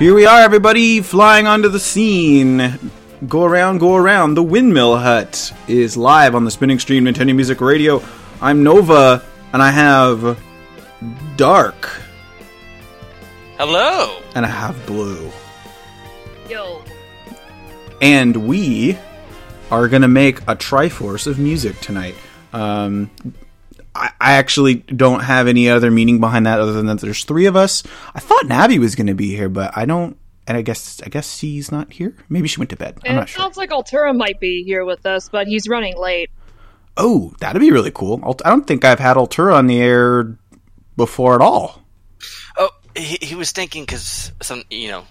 Here we are, everybody, flying onto the scene. Go around, the Windmill Hut is live on the Spinning Stream Nintendo Music Radio. I'm Nova, and I have Dark. Hello. And I have Blue. Yo. And we are going to make a Triforce of music tonight. I actually don't have any other meaning behind that other than that there's three of us. I thought Navi was going to be here, but I don't. And I guess he's not here. Maybe she went to bed. I'm not sure. It sounds like Altura might be here with us, but he's running late. Oh, that'd be really cool. I don't think I've had Altura on the air before at all. Oh, he was thinking because something.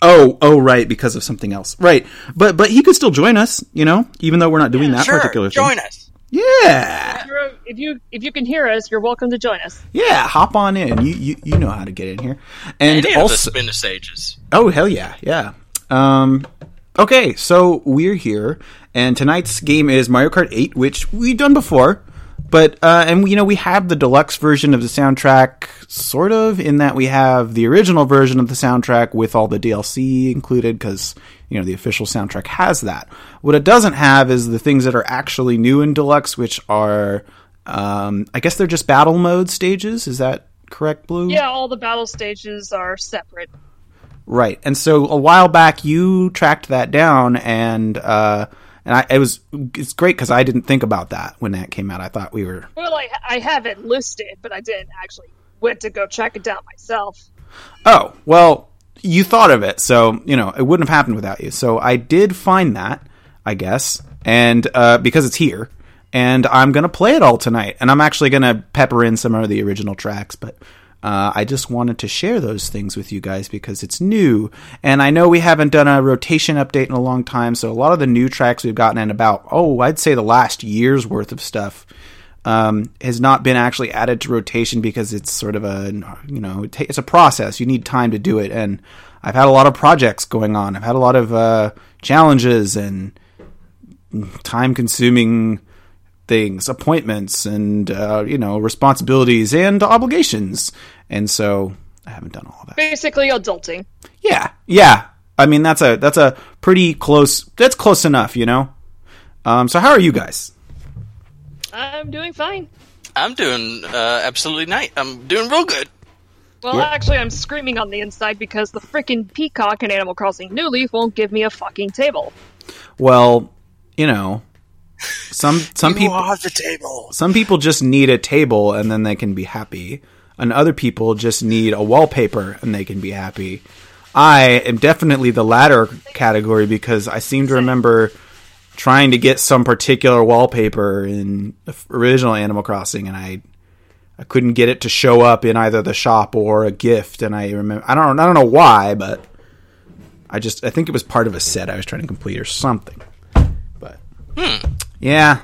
Oh, right, because of something else, right? But he could still join us, even though we're not doing particular thing. Join us. Yeah. If you can hear us, you're welcome to join us. Yeah, hop on in. You know how to get in here. And any also of the spin stages. Oh, hell yeah. Okay, so we're here, and tonight's game is Mario Kart 8, which we've done before, but we have the deluxe version of the soundtrack, sort of, in that we have the original version of the soundtrack with all the DLC included, because the official soundtrack has that. What it doesn't have is the things that are actually new in deluxe, which are, I guess they're just battle mode stages. Is that correct, Blue? Yeah, all the battle stages are separate. Right, and so a while back you tracked that down, and it's great because I didn't think about that when that came out. I thought we were I have it listed, but I didn't actually went to go track it down myself. Oh, well, you thought of it, so it wouldn't have happened without you. So I did find that, I guess, and because it's here, and I'm gonna play it all tonight, and I'm actually gonna pepper in some of the original tracks, but. I just wanted to share those things with you guys because it's new. And I know we haven't done a rotation update in a long time, so a lot of the new tracks we've gotten in about, I'd say the last year's worth of stuff has not been actually added to rotation because it's sort of a, it's a process. You need time to do it. And I've had a lot of projects going on. I've had a lot of challenges and time-consuming things, appointments, and responsibilities and obligations, and so I haven't done all of that. Basically, adulting. Yeah. I mean, that's a pretty close. That's close enough, So, how are you guys? I'm doing fine. I'm doing absolutely nice. I'm doing real good. Well, actually, I'm screaming on the inside because the freaking peacock in Animal Crossing New Leaf won't give me a fucking table. Well, Some people have the table. Some people just need a table and then they can be happy, and other people just need a wallpaper and they can be happy. I am definitely the latter category because I seem to remember trying to get some particular wallpaper in the original Animal Crossing, and I couldn't get it to show up in either the shop or a gift. And I remember I don't know why, but I think it was part of a set I was trying to complete or something. But. Yeah.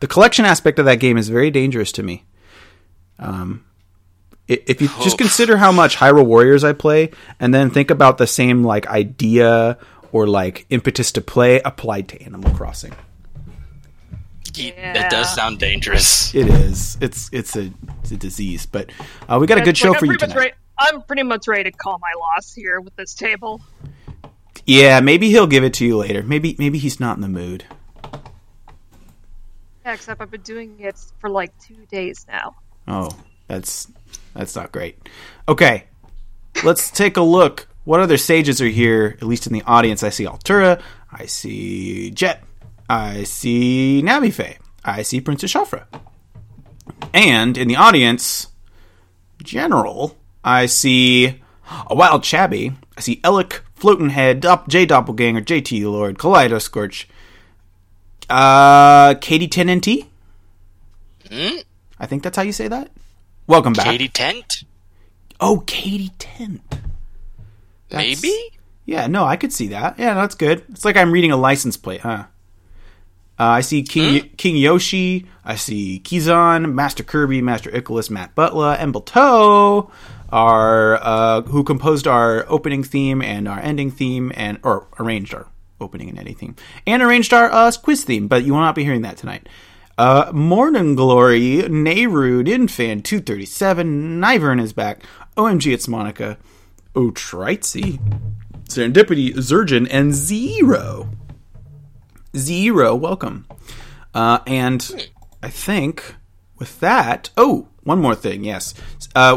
The collection aspect of that game is very dangerous to me. If you just consider how much Hyrule Warriors I play, and then think about the same idea or impetus to play applied to Animal Crossing. Yeah. That does sound dangerous. It is. It's a disease. But we got a good show for you tonight. I'm pretty much ready to call my loss here with this table. Yeah, maybe he'll give it to you later. Maybe he's not in the mood. Except I've been doing it for 2 days now. Oh, that's not great. Okay, let's take a look. What other sages are here, at least in the audience? I see Altura, I see Jet, I see Nabife, I see Princess Shafra. And in the audience, General, I see a Wild Chabby, I see Elec, Floatin' Head, J Doppelganger, JT Lord, Kaleido Scorch, Katie Tennant. I think that's how you say that. Welcome back, Katie Tent. Oh, Katie Tent. That's, maybe. Yeah, no, I could see that. Yeah, that's good. It's like I'm reading a license plate, huh? I see King Yoshi. I see Kizan, Master Kirby, Master Icarus, Matt Butler, and Belto, who composed our opening theme and our ending theme, or arranged our opening and ending theme, and arranged our quiz theme, but you will not be hearing that tonight. Morning Glory, Nehru, Infan, 237, Nivern is back, OMG, it's Monica, Otritsy, Serendipity, Zurgeon, and Zero. Zero, welcome. And I think with that, one more thing, yes.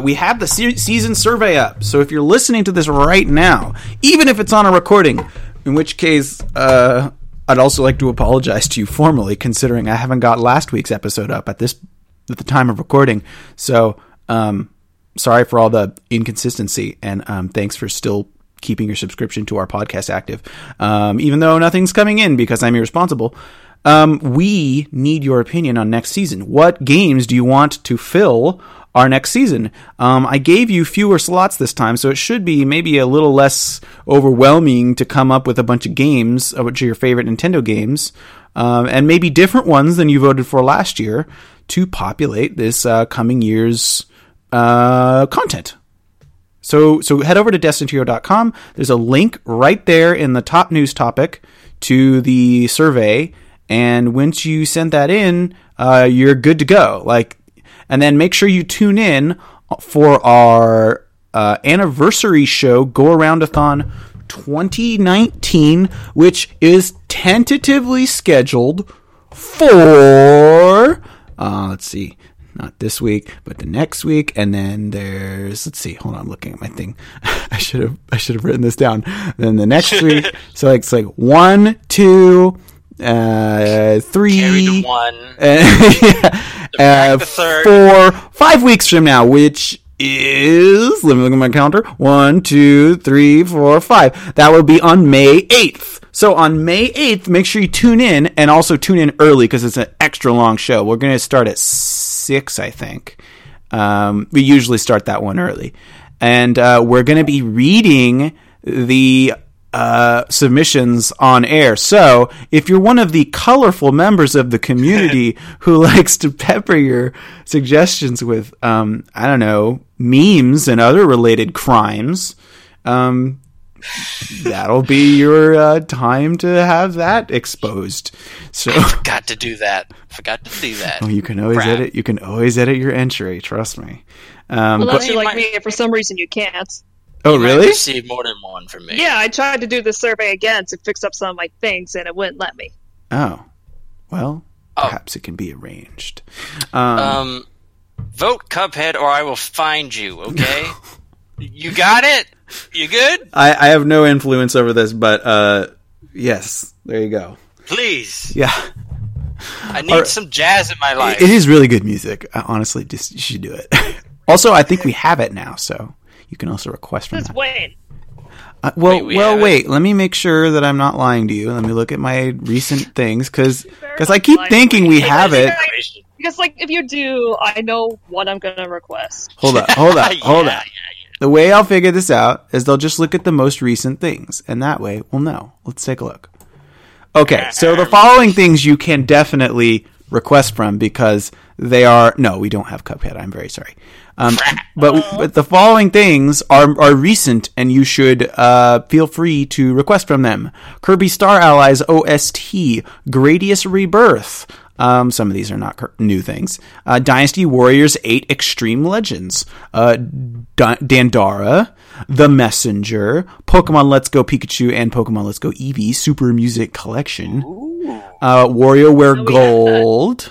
We have the season survey up, so if you're listening to this right now, even if it's on a recording, in which case, I'd also like to apologize to you formally, considering I haven't got last week's episode up at the time of recording. So, sorry for all the inconsistency, and thanks for still keeping your subscription to our podcast active, even though nothing's coming in because I'm irresponsible. We need your opinion on next season. What games do you want to fill our next season? I gave you fewer slots this time, so it should be maybe a little less overwhelming to come up with a bunch of games, which are your favorite Nintendo games, and maybe different ones than you voted for last year, to populate this coming year's content. So head over to DestinedHero.com. There's a link right there in the top news topic to the survey, and once you send that in, you're good to go. And then make sure you tune in for our anniversary show, Go Aroundathon 2019, which is tentatively scheduled for, let's see, not this week, but the next week. And then there's, let's see, hold on, I'm looking at my thing. I should have written this down. Then the next week, so it's like 1, 2. 3 carried 1 yeah, 4, 5 weeks from now, which is, let me look at my calendar, 1, 2, 3, 4, 5, that will be on May 8th. So on May 8th, make sure you tune in, and also tune in early because it's an extra long show. We're going to start at 6, I think. We usually start that one early, and we're going to be reading the submissions on air. So if you're one of the colorful members of the community who likes to pepper your suggestions with I don't know, memes and other related crimes, that'll be your time to have that exposed. So I forgot to do that. Forgot to see that. Well, you can always edit. You can always edit your entry. Trust me. Unless you're like me, if for some reason you can't. Oh, you really? Received more than one from me. Yeah, I tried to do the survey again to fix up some of my things, and it wouldn't let me. Oh, well, perhaps it can be arranged. Vote Cuphead, or I will find you. Okay, you got it. You good? I have no influence over this, but yes, there you go. Please, yeah. I need some jazz in my life. It is really good music. Honestly, just you should do it. Also, I think we have it now, so. You can also request from that. Wait. Wait. Let me make sure that I'm not lying to you. Let me look at my recent things, because I keep thinking we have it. Because, if you do, I know what I'm going to request. Hold up. Yeah. The way I'll figure this out is they'll just look at the most recent things, and that way we'll know. Let's take a look. Okay, so the following things you can definitely request from, because they are... No, we don't have Cuphead. I'm very sorry. But the following things are recent, and you should feel free to request from them. Kirby Star Allies OST, Gradius Rebirth. Some of these are not new things. Dynasty Warriors 8 Extreme Legends. Dandara, The Messenger, Pokemon Let's Go Pikachu, and Pokemon Let's Go Eevee Super Music Collection. WarioWare Gold,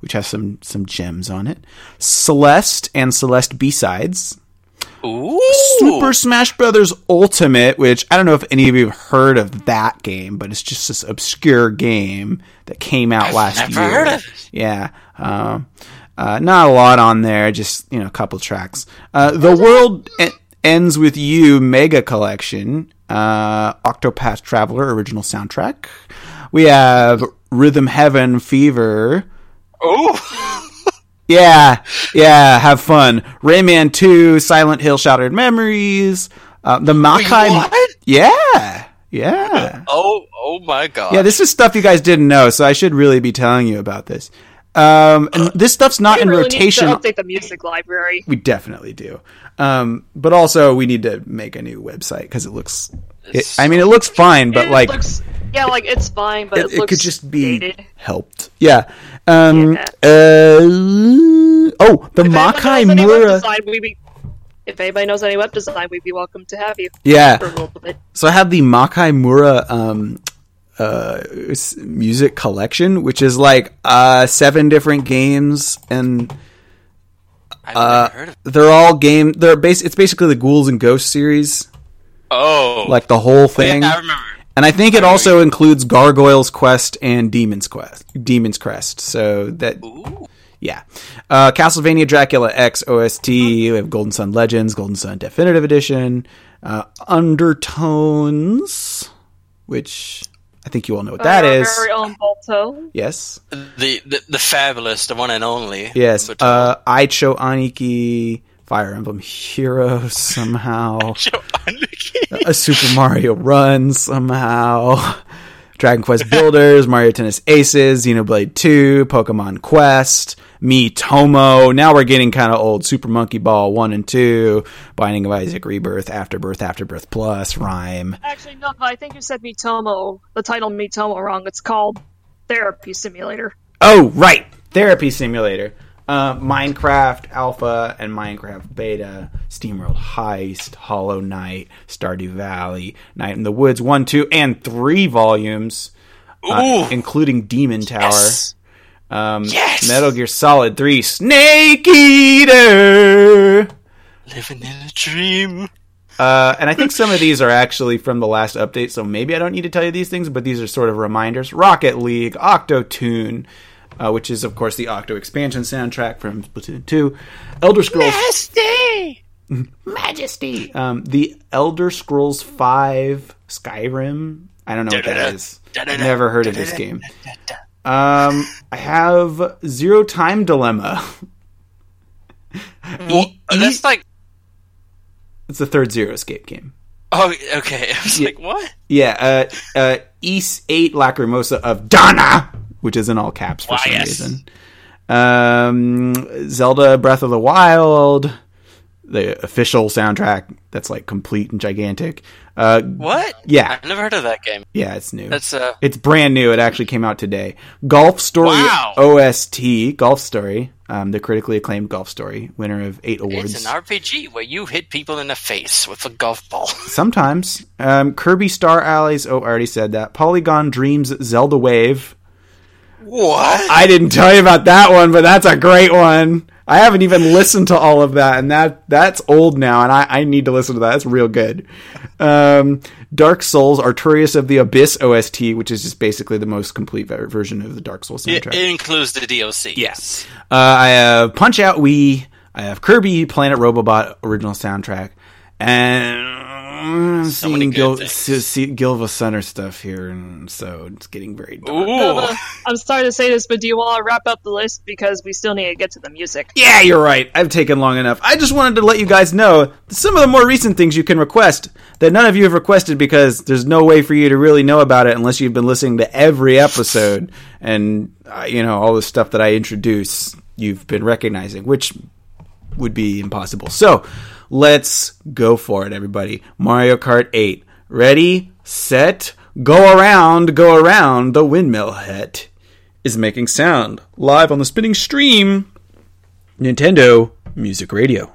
which has some gems on it. Celeste and Celeste B-Sides. Ooh. Super Smash Bros. Ultimate, which I don't know if any of you have heard of that game, but it's just this obscure game that came out last year. Never heard of it. Yeah. Not a lot on there, just a couple tracks. The World Ends With You Mega Collection. Octopath Traveler original soundtrack. We have Rhythm Heaven Fever. Oh, yeah. Have fun. Rayman 2, Silent Hill, Shattered Memories, the Makai. Yeah. Oh my god. Yeah, this is stuff you guys didn't know, so I should really be telling you about this. And this stuff's not in rotation. We really need to update the music library. We definitely do. But also we need to make a new website because it looks It looks fine, but like... it's fine, but it looks could just be dated. Helped. Yeah. The Makaimura... If anybody knows any web design, we'd be welcome to have you. Yeah. For a little bit. So I have the Makaimura music collection, which is like 7 different games, and I've never heard of them. They're all game. It's basically the Ghouls and Ghosts series. Oh, like the whole thing. Yeah, I remember. And I think it also includes Gargoyle's Quest and Demon's Crest. So that. Ooh. Yeah. Castlevania Dracula X OST. We have Golden Sun Legends, Golden Sun Definitive Edition, Undertones, which I think you all know what that is. Our very own Balto. Yes. The fabulous, the one and only. Yes. Icho Aniki, Fire Emblem Heroes somehow. Icho Aniki. A Super Mario Run somehow. Dragon Quest Builders, Mario Tennis Aces, Xenoblade 2, Pokemon Quest, Miitomo. Now we're getting kind of old. Super Monkey Ball 1 and 2, Binding of Isaac Rebirth, Afterbirth, Afterbirth Plus, Rhyme. Actually, no, I think you said Miitomo, the title Miitomo wrong. It's called Therapy Simulator. Oh, right. Therapy Simulator. Minecraft Alpha and Minecraft Beta, SteamWorld Heist, Hollow Knight, Stardew Valley, Night in the Woods 1, 2, and 3 volumes, including Demon Tower. Yes. Metal Gear Solid 3, Snake Eater! Living in a dream. And I think some of these are actually from the last update, so maybe I don't need to tell you these things, but these are sort of reminders. Rocket League, Octotune, which is, of course, the Octo expansion soundtrack from Splatoon 2. Elder Scrolls... Majesty! The Elder Scrolls 5 Skyrim. I don't know what that is. Never heard of this game. I have Zero Time Dilemma. That's like... It's the third Zero Escape game. Oh, okay. I was like, what? Yeah, East 8 Lacrimosa of Donna! Which is in all caps for some reason. Zelda Breath of the Wild, the official soundtrack that's like complete and gigantic. What? Yeah. I've never heard of that game. Yeah, it's new. It's brand new. It actually came out today. Golf Story OST. Golf Story. The critically acclaimed Golf Story, winner of 8 awards. It's an RPG where you hit people in the face with a golf ball. Sometimes. Kirby Star Allies. Oh, I already said that. Polygon Dreams Zelda Wave. What? I didn't tell you about that one, but that's a great one. I haven't even listened to all of that, and that's old now, and I need to listen to that. It's real good. Dark Souls, Artorias of the Abyss OST, which is just basically the most complete version of the Dark Souls soundtrack. It includes the DLC. Yes. I have Punch-Out Wii. I have Kirby Planet Robobot original soundtrack. And seeing Gilva Center stuff here, and so it's getting very dark. I'm sorry to say this, but do you want to wrap up the list? Because we still need to get to the music. Yeah, you're right. I've taken long enough. I just wanted to let you guys know some of the more recent things you can request that none of you have requested because there's no way for you to really know about it unless you've been listening to every episode. And, all the stuff that I introduce, you've been recognizing, which would be impossible. So... let's go for it, everybody. Mario Kart 8. Ready, set, go around. The Windmill Hut is making sound live on the Spinning Stream Nintendo Music Radio.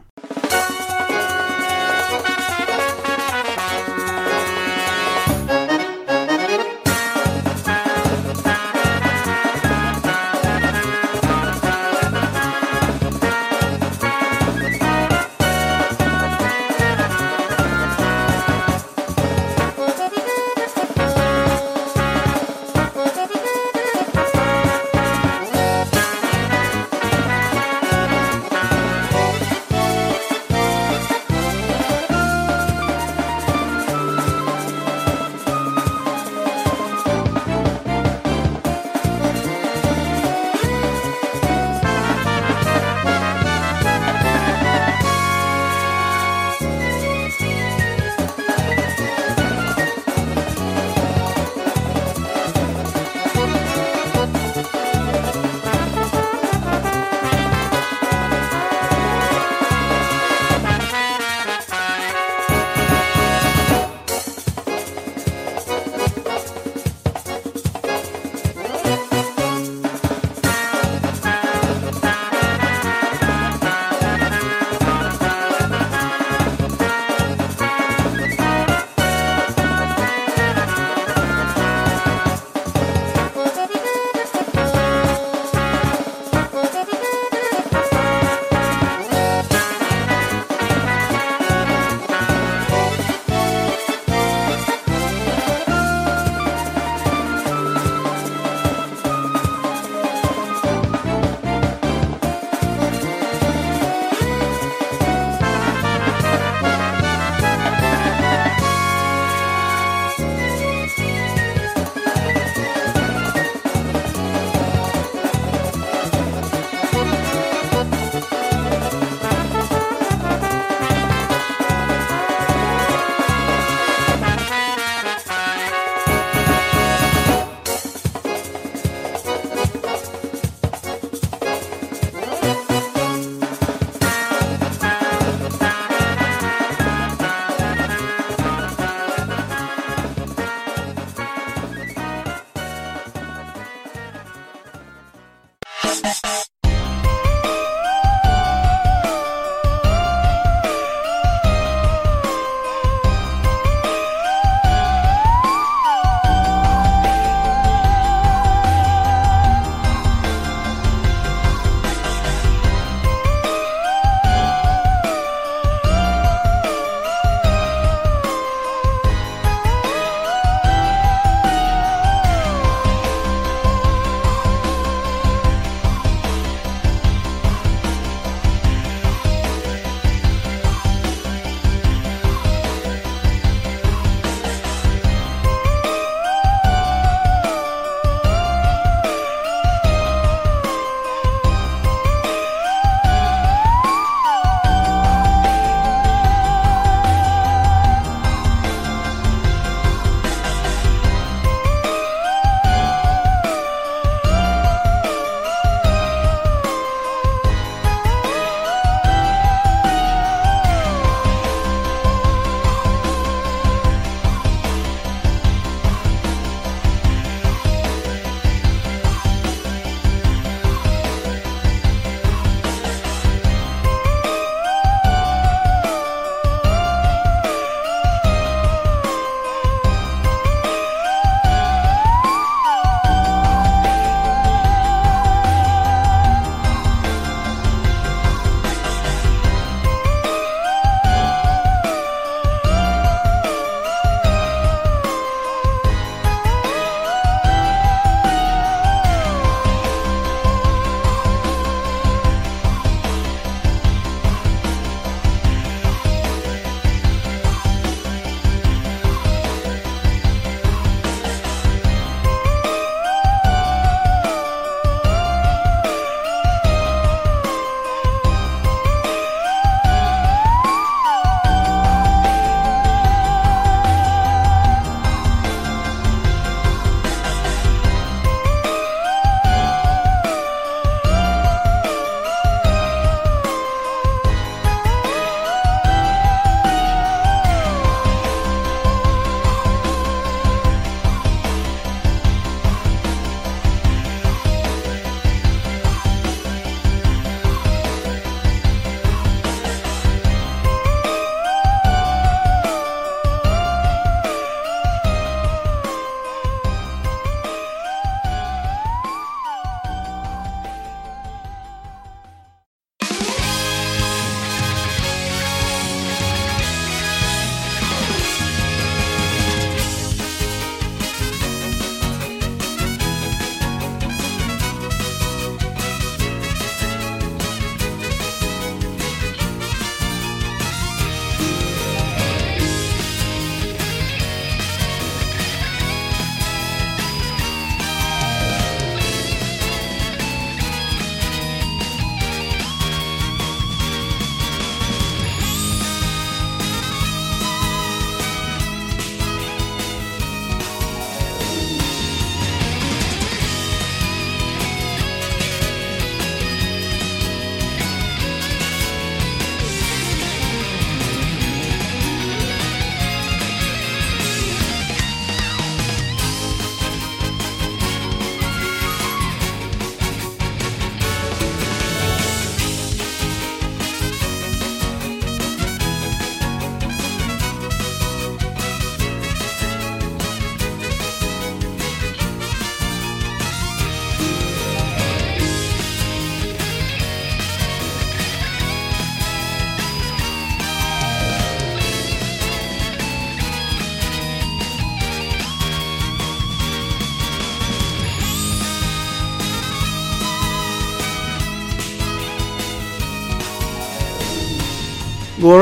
Go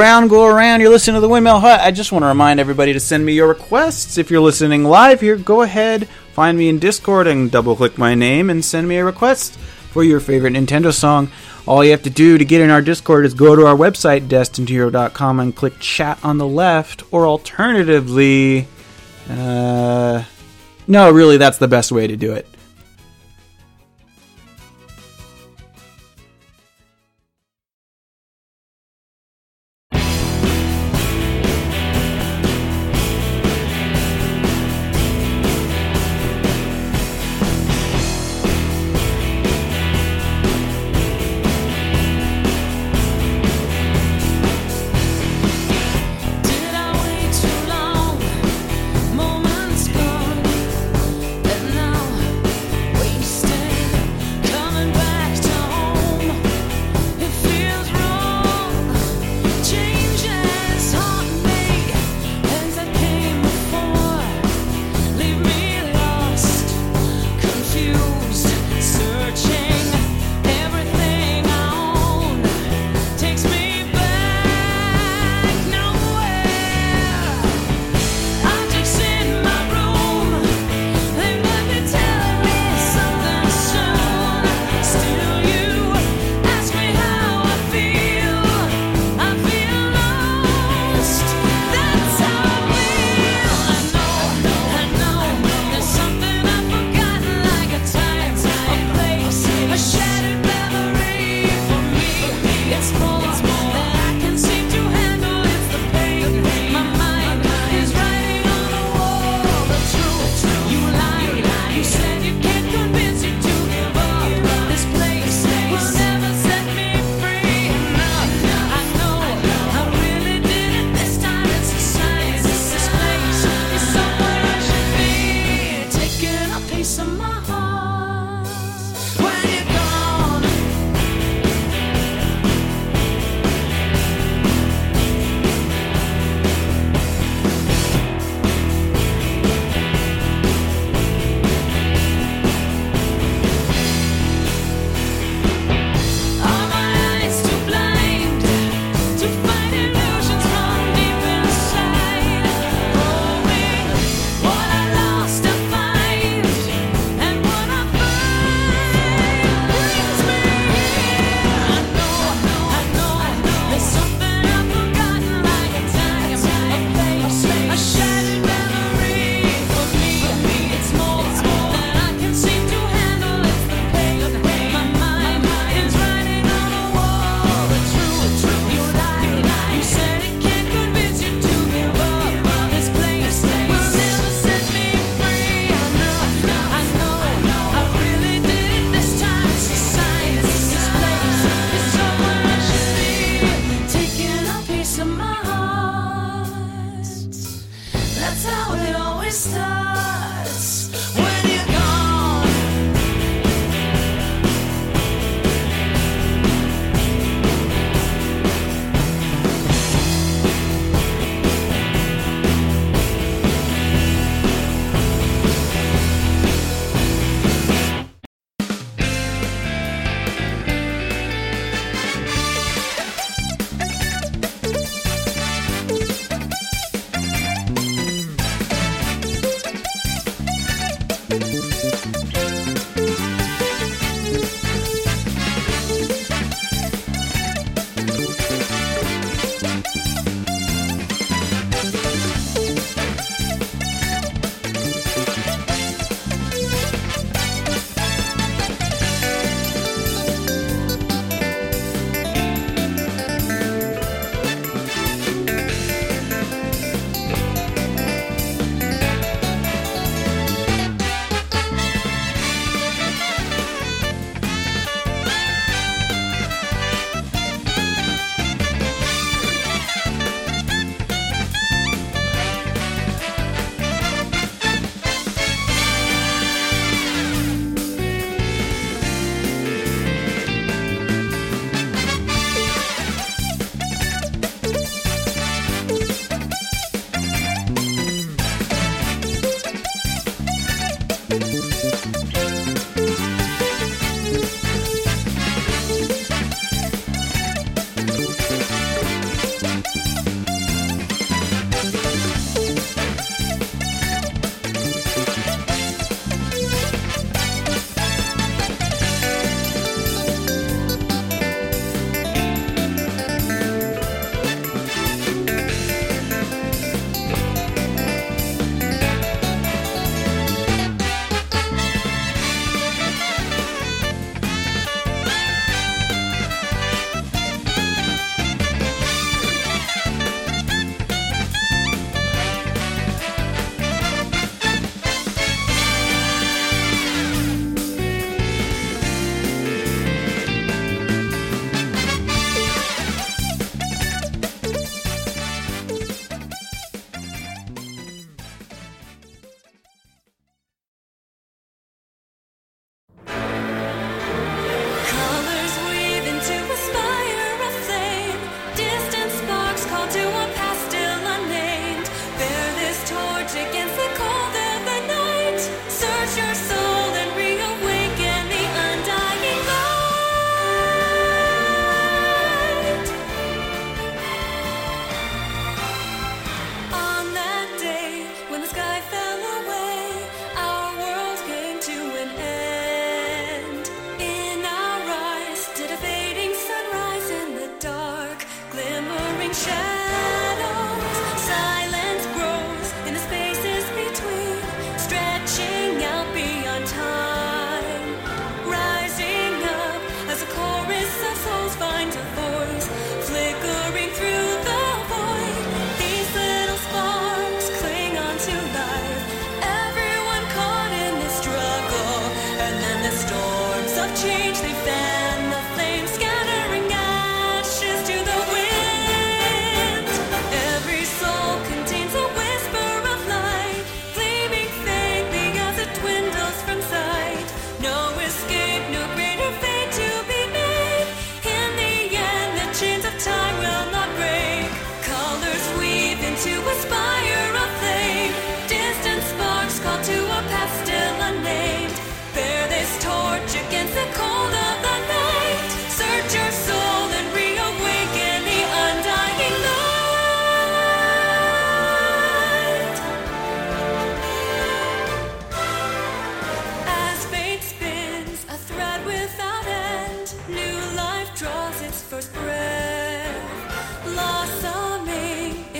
around, you're listening to The Windmill Hut. I just want to remind everybody to send me your requests. If you're listening live here, go ahead, find me in Discord and double-click my name and send me a request for your favorite Nintendo song. All you have to do to get in our Discord is go to our website, DestinedHero.com, and click chat on the left, or alternatively, no, really, that's the best way to do it.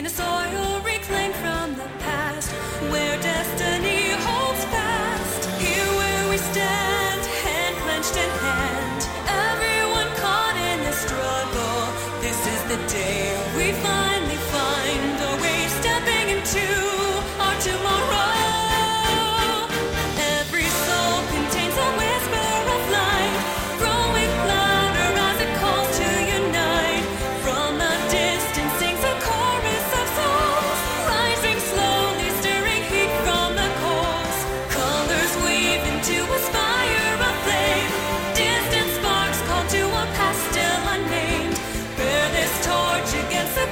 soil reclaimed from the past, where destiny holds fast. Here where we stand, hand clenched in hand, everyone caught in a struggle. This is the day we finally find a way, stepping into our tomorrow.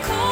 Cool.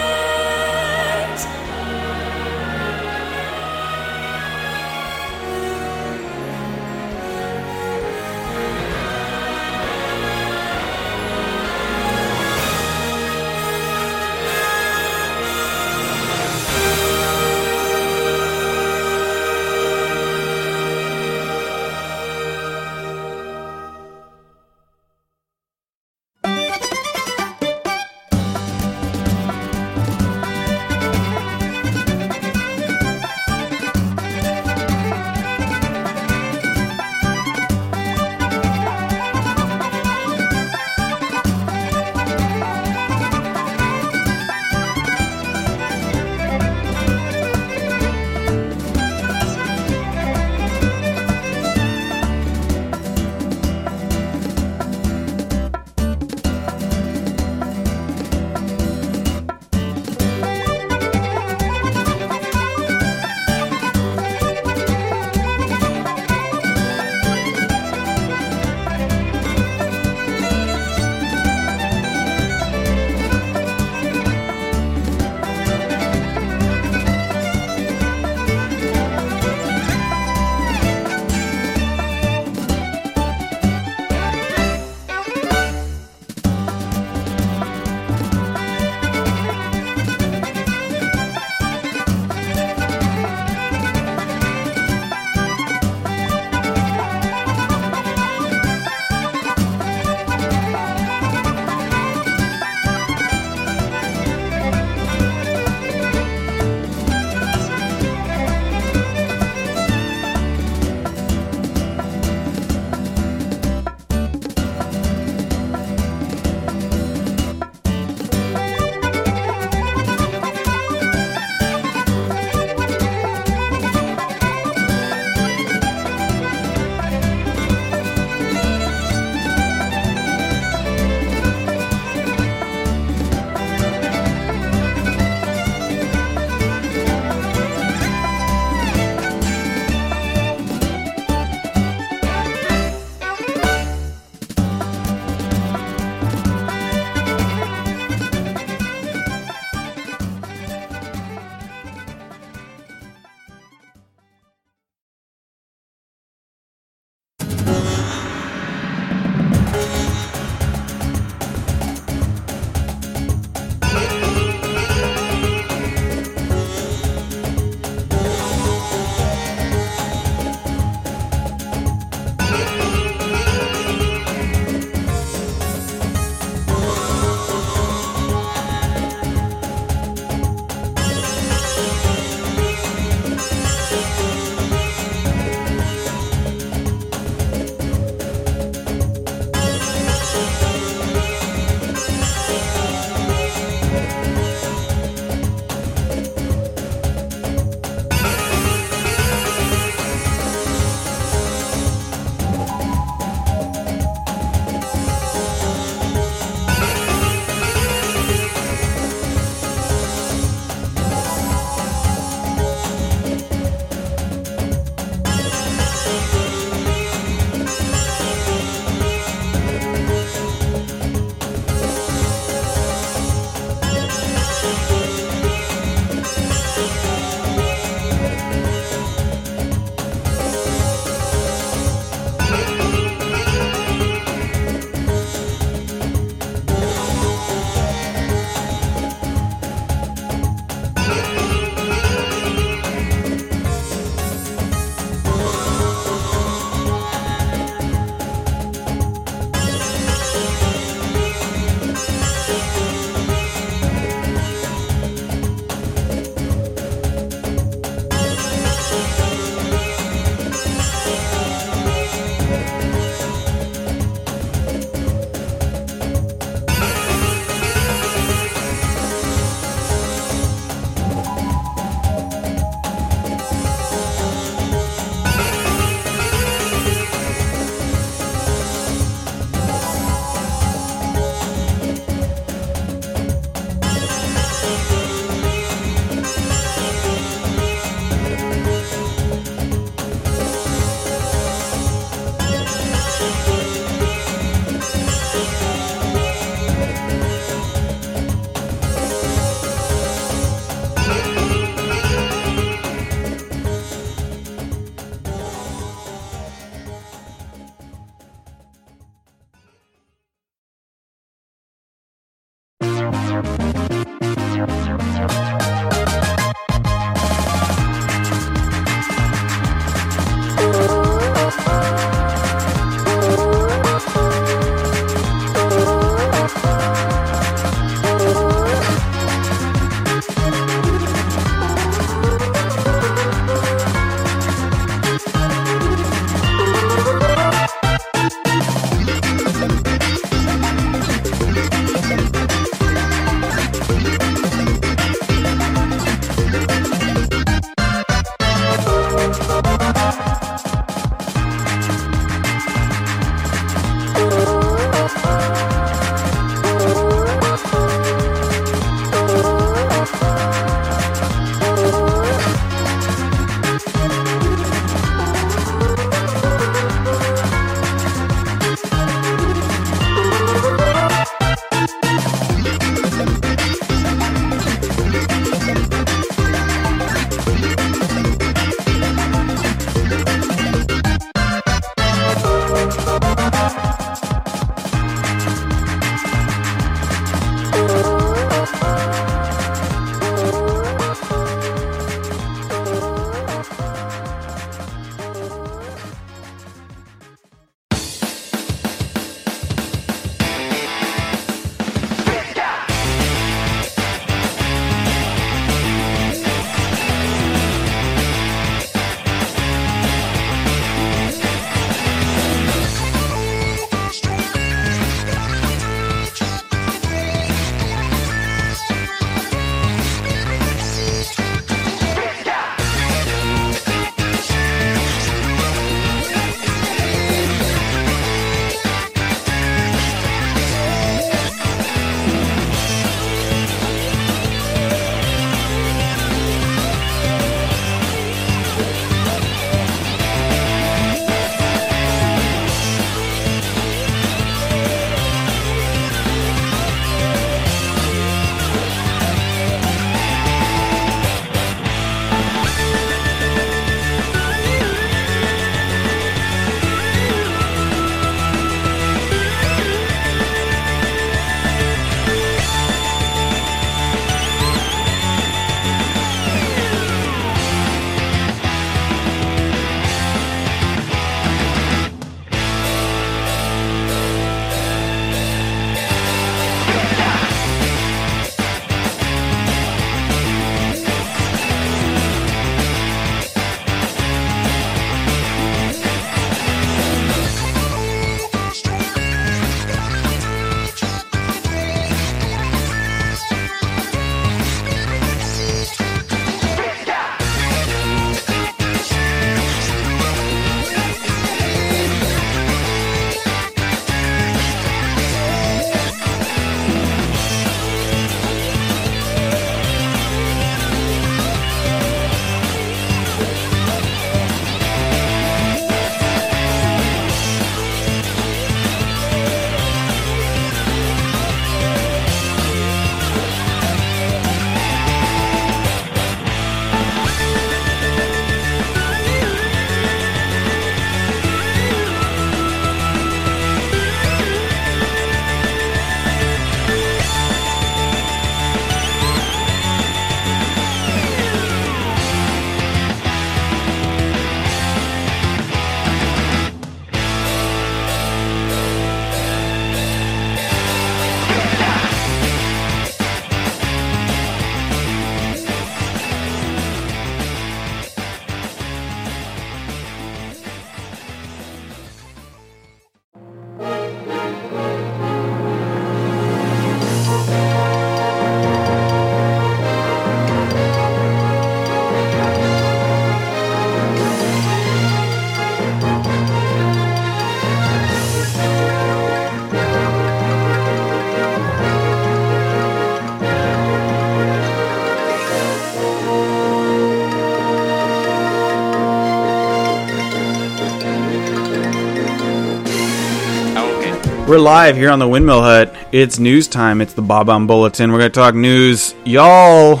We're live here on the Windmill Hut. It's news time. It's the Bob-omb Bulletin. We're going to talk news. Y'all,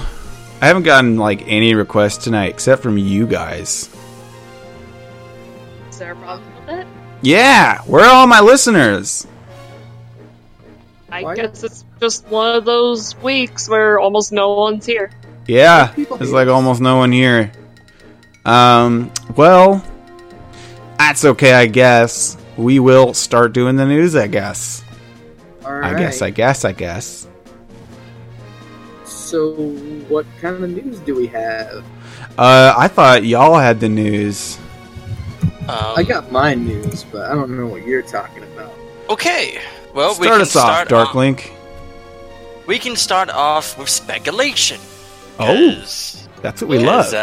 I haven't gotten like any requests tonight except from you guys. Is there a problem with that? Yeah! Where are all my listeners? I guess it's just one of those weeks where almost no one's here. Yeah, it's like almost no one here. Well, that's okay, I guess. We will start doing the news, I guess. All right. I guess. So, what kind of news do we have? I thought y'all had the news. I got my news, but I don't know what you're talking about. Okay. Well, start us off, Dark Link. We can start off with speculation. Oh, that's what we love.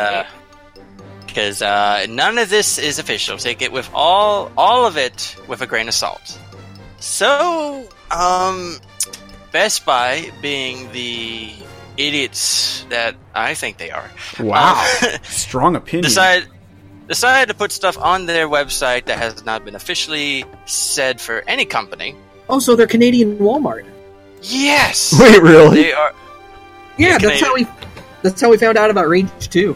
Because none of this is official. Take it with all of it with a grain of salt. So, Best Buy, being the idiots that I think they are. Wow, strong opinion. Decided to put stuff on their website that has not been officially said for any company. Oh, so they're Canadian Walmart. Yes. Wait, really? They are. Yeah, that's how we found out about Rage 2.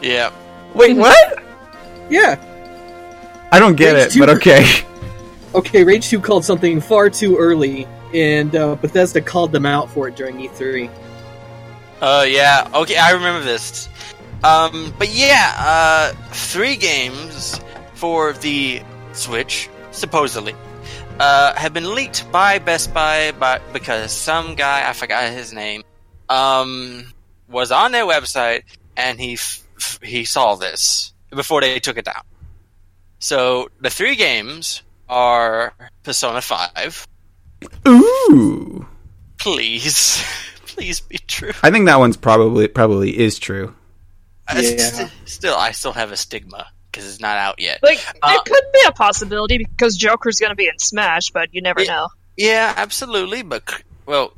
Yeah. Wait, what? Yeah. I don't get Rage it, but okay. Okay, Rage 2 called something far too early, and Bethesda called them out for it during E3. Yeah. Okay, I remember this. But yeah, 3 games for the Switch, supposedly, have been leaked by Best Buy because some guy, I forgot his name, was on their website, and he saw this before they took it down. So the 3 games are Persona 5. Ooh. Please be true. I think that one's probably is true. I still have a stigma because it's not out yet. Like, it could be a possibility because Joker's going to be in Smash, but you never know. Yeah, absolutely. But well,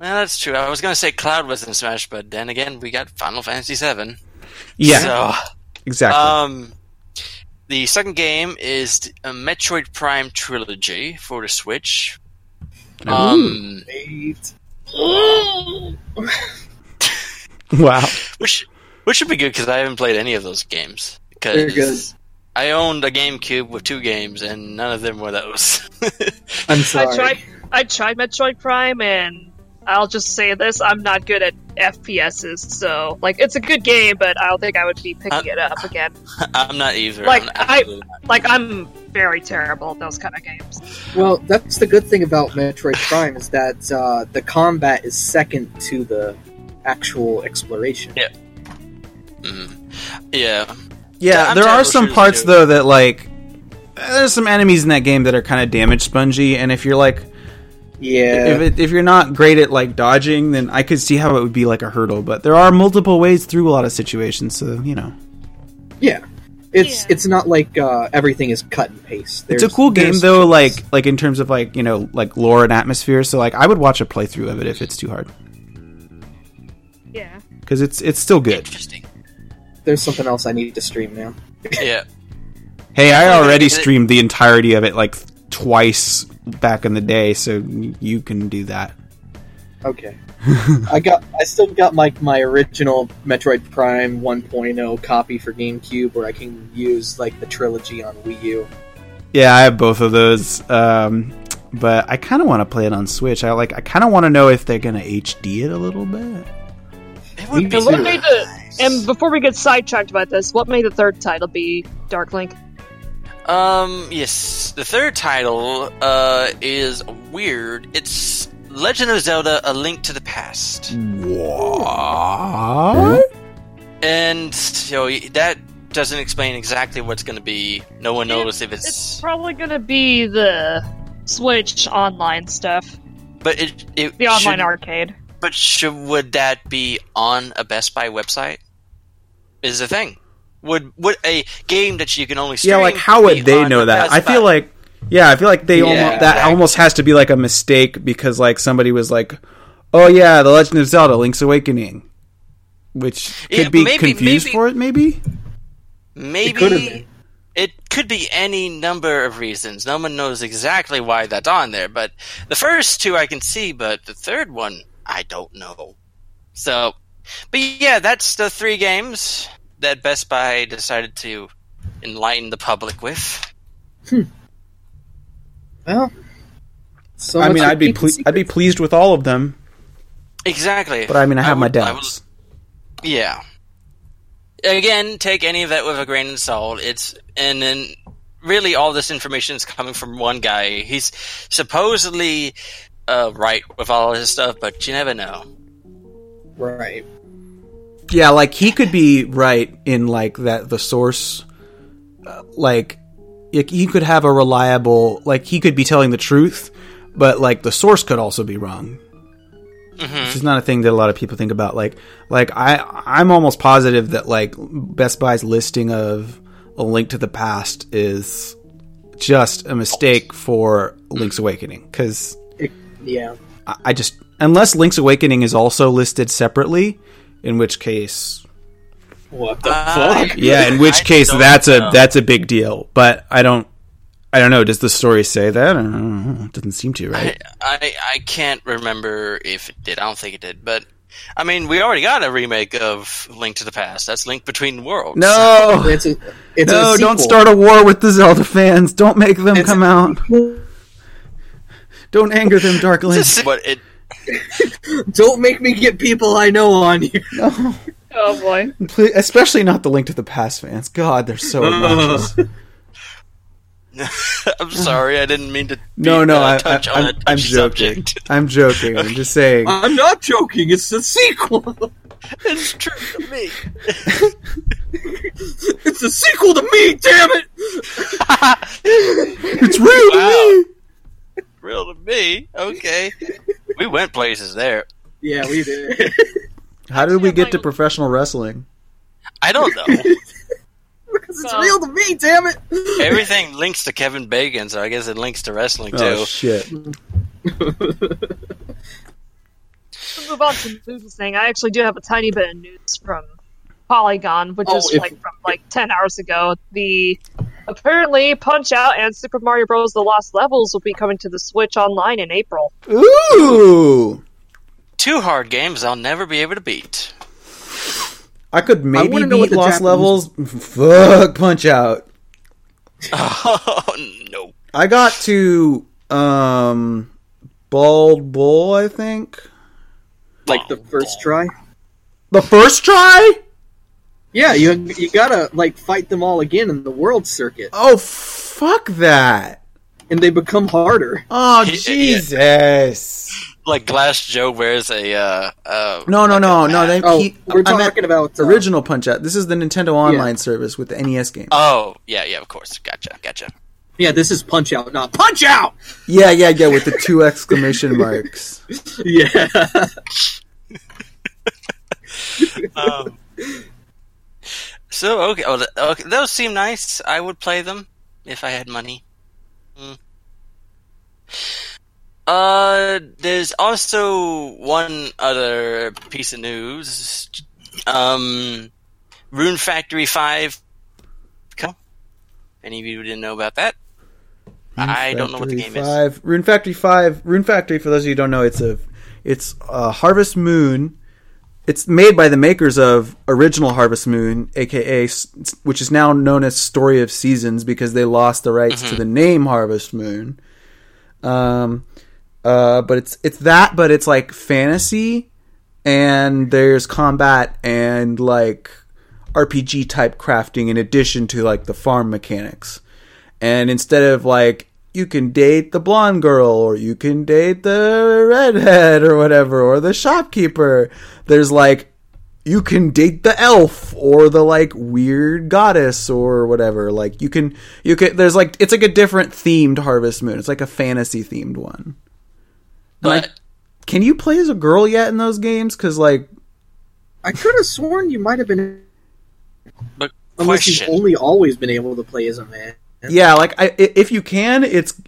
that's true. I was going to say Cloud was in Smash, but then again, we got Final Fantasy VII. Yeah, so, exactly. The second game is a Metroid Prime Trilogy for the Switch. Wow, which should be good because I haven't played any of those games. Because I owned a GameCube with 2 games, and none of them were those. I'm sorry. I tried Metroid Prime, and I'll just say this: I'm not good at FPSs, so like it's a good game, but I don't think I would be picking it up again. I'm not either. Like I'm very terrible at those kind of games. Well, that's the good thing about Metroid Prime is that the combat is second to the actual exploration. Yeah. Mm-hmm. Yeah. Yeah, there are some parts, though, that, like, there's some enemies in that game that are kind of damage spongy, and if you're, like, if you're not great at, like, dodging, then I could see how it would be, like, a hurdle, but there are multiple ways through a lot of situations, so, you know. Yeah. It's not like everything is cut and paste. It's a cool game, though, like, in terms of, like, you know, like, lore and atmosphere, so, like, I would watch a playthrough of it if it's too hard. Yeah. Because it's still good. Interesting. There's something else I need to stream now. Yeah. Hey, I already streamed the entirety of it, like, twice back in the day, so you can do that. Okay. I still got my original Metroid Prime 1.0 copy for GameCube, where I can use, like, the trilogy on Wii U. Yeah, I have both of those, but I kind of want to play it on Switch. I kind of want to know if they're going to HD it a little bit. And before we get sidetracked about this, what may the third title be, Dark Link? Yes. The third title is weird. It's Legend of Zelda: A Link to the Past. What? And so that doesn't explain exactly what's going to be. No one knows if it's... It's probably going to be the Switch online stuff. But it the online arcade. But would that be on a Best Buy website? Is the thing. Would a game that you can only stream? Yeah, like how would they know that? I feel like almost has to be like a mistake because like somebody was like, "Oh yeah, The Legend of Zelda: Link's Awakening," which could be confused for it. Maybe. It could have been. It could be any number of reasons. No one knows exactly why that's on there, but the first two I can see, but the third one, I don't know. So, but yeah, that's the three games that Best Buy decided to enlighten the public with. Well, so I mean, I'd be pleased with all of them. Exactly. But I mean, I have my doubts. Yeah. Again, take any of that with a grain of salt. And then really all this information is coming from one guy. He's supposedly right with all his stuff, but you never know. Right. Yeah, like he could be right in like that the source. Like he could have a reliable, like he could be telling the truth, but like the source could also be wrong. Mm-hmm. This is not a thing that a lot of people think about. I'm almost positive that like Best Buy's listing of A Link to the Past is just a mistake for Link's Awakening, because unless Link's Awakening is also listed separately, in which case, what the fuck? Yeah, in which case that's a big deal. But I don't know. Does the story say that? I don't know. It doesn't seem to, right? I can't remember if it did. I don't think it did. But, I mean, we already got a remake of Link to the Past. That's Link Between Worlds. No! So. It's a sequel. Don't start a war with the Zelda fans. Don't make them come out. Don't anger them, Dark Link. Don't make me get people I know on you. No. Oh, boy. Especially not the Link to the Past fans. God, they're so obnoxious. I'm sorry, I didn't mean to. I'm joking. I'm joking. I'm just saying. I'm not joking. It's the sequel. It's true to me. It's the sequel to me. Damn it! It's real to me. Real to me. Okay, we went places there. Yeah, we did. How did we get to professional wrestling? I don't know. Because it's real to me, damn it! Everything links to Kevin Bacon, so I guess it links to wrestling, too. Oh, shit. To move on to news thing, I actually do have a tiny bit of news from Polygon, which is from 10 hours ago. Apparently, Punch-Out and Super Mario Bros. The Lost Levels will be coming to the Switch Online in April. Ooh! Two hard games I'll never be able to beat. I could maybe beat Lost Levels. Fuck Punch-Out. Oh, no. I got to Bald Bull, I think. Like the first try? The first try? Yeah, you gotta like fight them all again in the world circuit. Oh, fuck that. And they become harder. Oh, Jesus. Like Glass Joe wears a no. We're talking about original Punch-Out. This is the Nintendo Online service with the NES games. Oh yeah, of course. Gotcha. Yeah, this is Punch-Out, not Punch-Out. Yeah, with the two exclamation marks. Yeah. So okay, those seem nice. I would play them if I had money. There's also one other piece of news. Rune Factory 5. Any of you who didn't know about that? I don't know what the game is. Rune Factory 5, for those of you who don't know, it's Harvest Moon. It's made by the makers of original Harvest Moon, aka, which is now known as Story of Seasons, because they lost the rights to the name Harvest Moon. But it's like fantasy, and there's combat and like RPG type crafting in addition to like the farm mechanics. And instead of like you can date the blonde girl or you can date the redhead or whatever or the shopkeeper, there's like you can date the elf or the like weird goddess or whatever. Like you can. There's like it's like a different themed Harvest Moon. It's like a fantasy themed one. But can you play as a girl yet in those games? Because, like, I could have sworn you might have been. But unless you've only always been able to play as a man. Yeah, like if you can, it's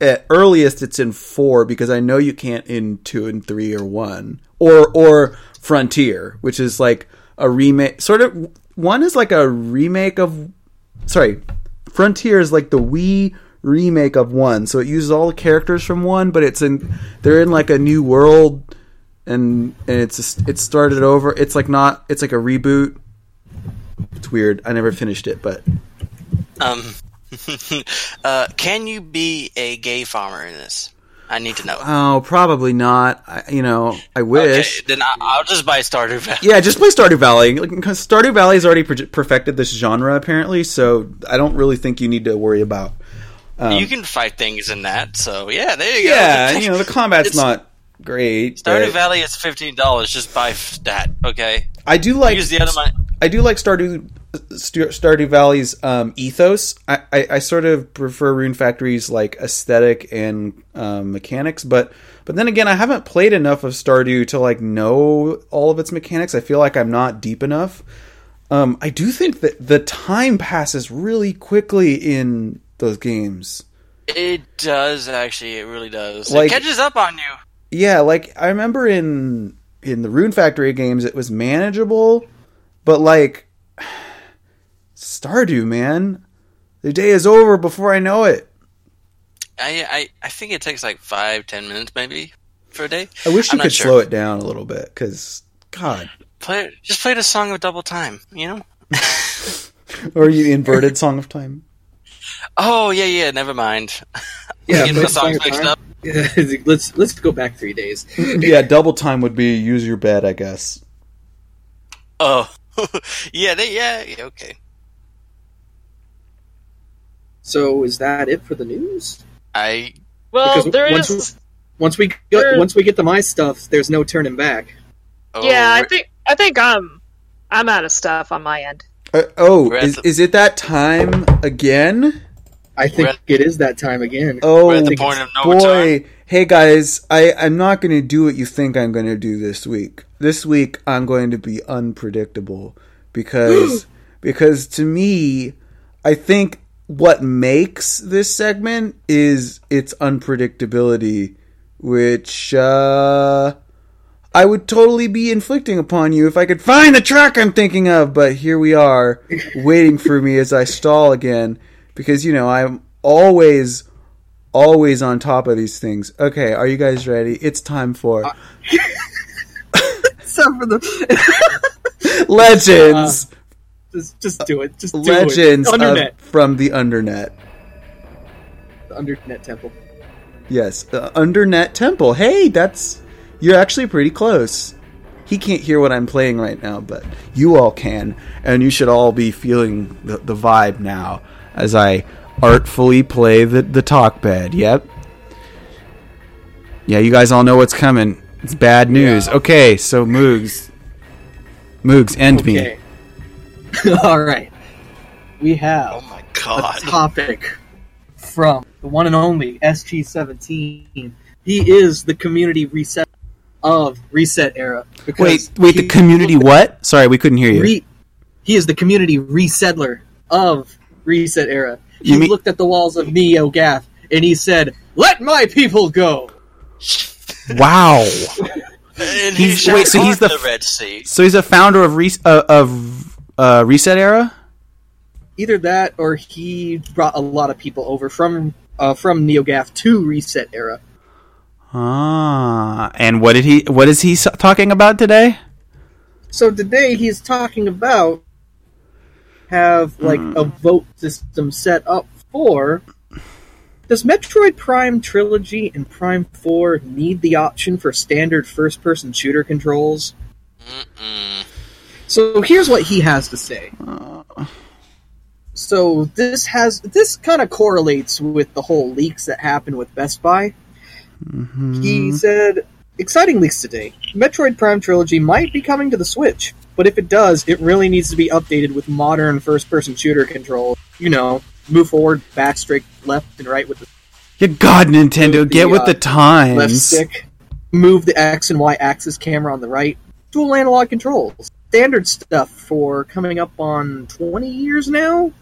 at earliest it's in 4, because I know you can't in 2 and 3 or 1 or Frontier, which is like a remake. Sort of one is like a remake of. Sorry, Frontier is like the Wii remake of 1, so it uses all the characters from 1, but it's in they're in like a new world, and it started over. It's like not it's like a reboot. It's weird. I never finished it, but can you be a gay farmer in this? I need to know. Oh, probably not. I wish. Okay, then I'll just buy Stardew Valley. Yeah, just play Stardew Valley. Like, Stardew Valley has already perfected this genre, apparently, so I don't really think you need to worry about... you can fight things in that, so yeah, there you go. Yeah, the combat's not great. Stardew Valley is $15. Just buy that, okay? I do like... Use the other money. I do like Stardew Valley's ethos. I sort of prefer Rune Factory's like aesthetic and mechanics, but then again, I haven't played enough of Stardew to like know all of its mechanics. I feel like I'm not deep enough. I do think that the time passes really quickly in those games. It does, actually. It really does. Like, it catches up on you. Yeah, like I remember in the Rune Factory games, it was manageable, but like. Stardew, man, the day is over before I know it. I think it takes like 5-10 minutes maybe for a day. I wish you could slow it down a little bit, because God, just play the Song of Double Time, or you inverted Song of Time. Oh yeah, never mind. Yeah, the songs mixed up. Yeah, let's go back 3 days. Yeah, Double Time would be Use Your Bed, I guess. Oh yeah, yeah, okay. So is that it for the news? Once we get to my stuff, there's no turning back. Oh, yeah, I think I'm out of stuff on my end. Is it that time again? I think it is that time again. Oh, we're at the point of no return. Hey guys, I'm not going to do what you think I'm going to do this week. This week I'm going to be unpredictable because to me, I think. What makes this segment is its unpredictability, which I would totally be inflicting upon you if I could find the track I'm thinking of. But here we are, waiting for me as I stall again, because, I'm always on top of these things. Okay, are you guys ready? It's time for... Except for the... Legends! Just do it. Just do Legends it. From the Undernet. The Undernet Temple. Yes, the Undernet Temple. Hey, you're actually pretty close. He can't hear what I'm playing right now, but you all can, and you should all be feeling the vibe now as I artfully play the talk bed. Yep. Yeah, you guys all know what's coming. It's bad news. Yeah. Okay, so Moogs, end me. Alright, we have a topic from the one and only SG17. He is the community reset of Reset Era. Wait, the community what? Sorry, we couldn't hear you. He is the community resettler of Reset Era. He looked at the walls of NeoGAF and he said, "Let my people go!" Wow. And he's the Red Sea. So he's a founder of Reset Era? Either that, or he brought a lot of people over from NeoGAF to Reset Era. Ah, and what is he talking about today? So today he's talking about a vote system set up for, does Metroid Prime Trilogy and Prime 4 need the option for standard first-person shooter controls? Mm-mm. So here's what he has to say. So this kind of correlates with the whole leaks that happened with Best Buy. Mm-hmm. He said, "Exciting leaks today. Metroid Prime Trilogy might be coming to the Switch, but if it does, it really needs to be updated with modern first-person shooter control. Move forward, back, straight, left, and right with the... Yeah, God, Nintendo, get with the times. Left stick, move the X and Y axis camera on the right, dual analog controls. Standard stuff for coming up on 20 years now.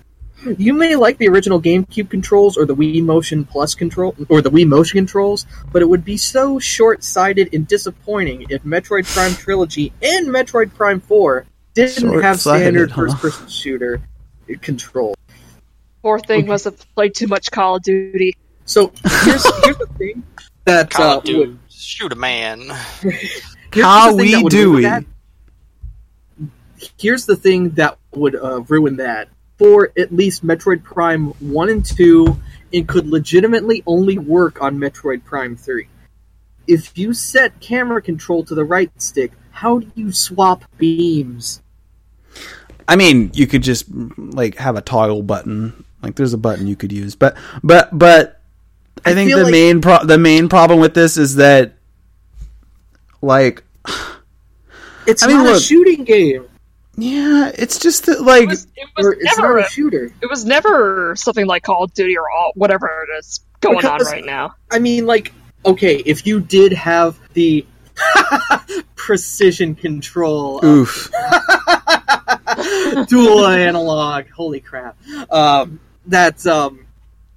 You may like the original GameCube controls or the Wii Motion Plus control or the Wii Motion controls, but it would be so short-sighted and disappointing if Metroid Prime Trilogy and Metroid Prime 4 didn't have standard first-person shooter control. Poor thing must have played too much Call of Duty. So here's the thing that Call of Duty, shoot a man. How we doing? Here's the thing that would ruin that for at least Metroid Prime 1 and 2, and could legitimately only work on Metroid Prime 3. If you set camera control to the right stick, how do you swap beams? I mean, you could just like have a toggle button. Like there's a button you could use, but I think the main problem with this is that like it's not a shooting game. Yeah, it's just that, like... It's never a shooter. It was never something like Call of Duty or all, whatever it is going on right now. I mean, like, okay, if you did have the precision control... Oof. Dual analog. Holy crap.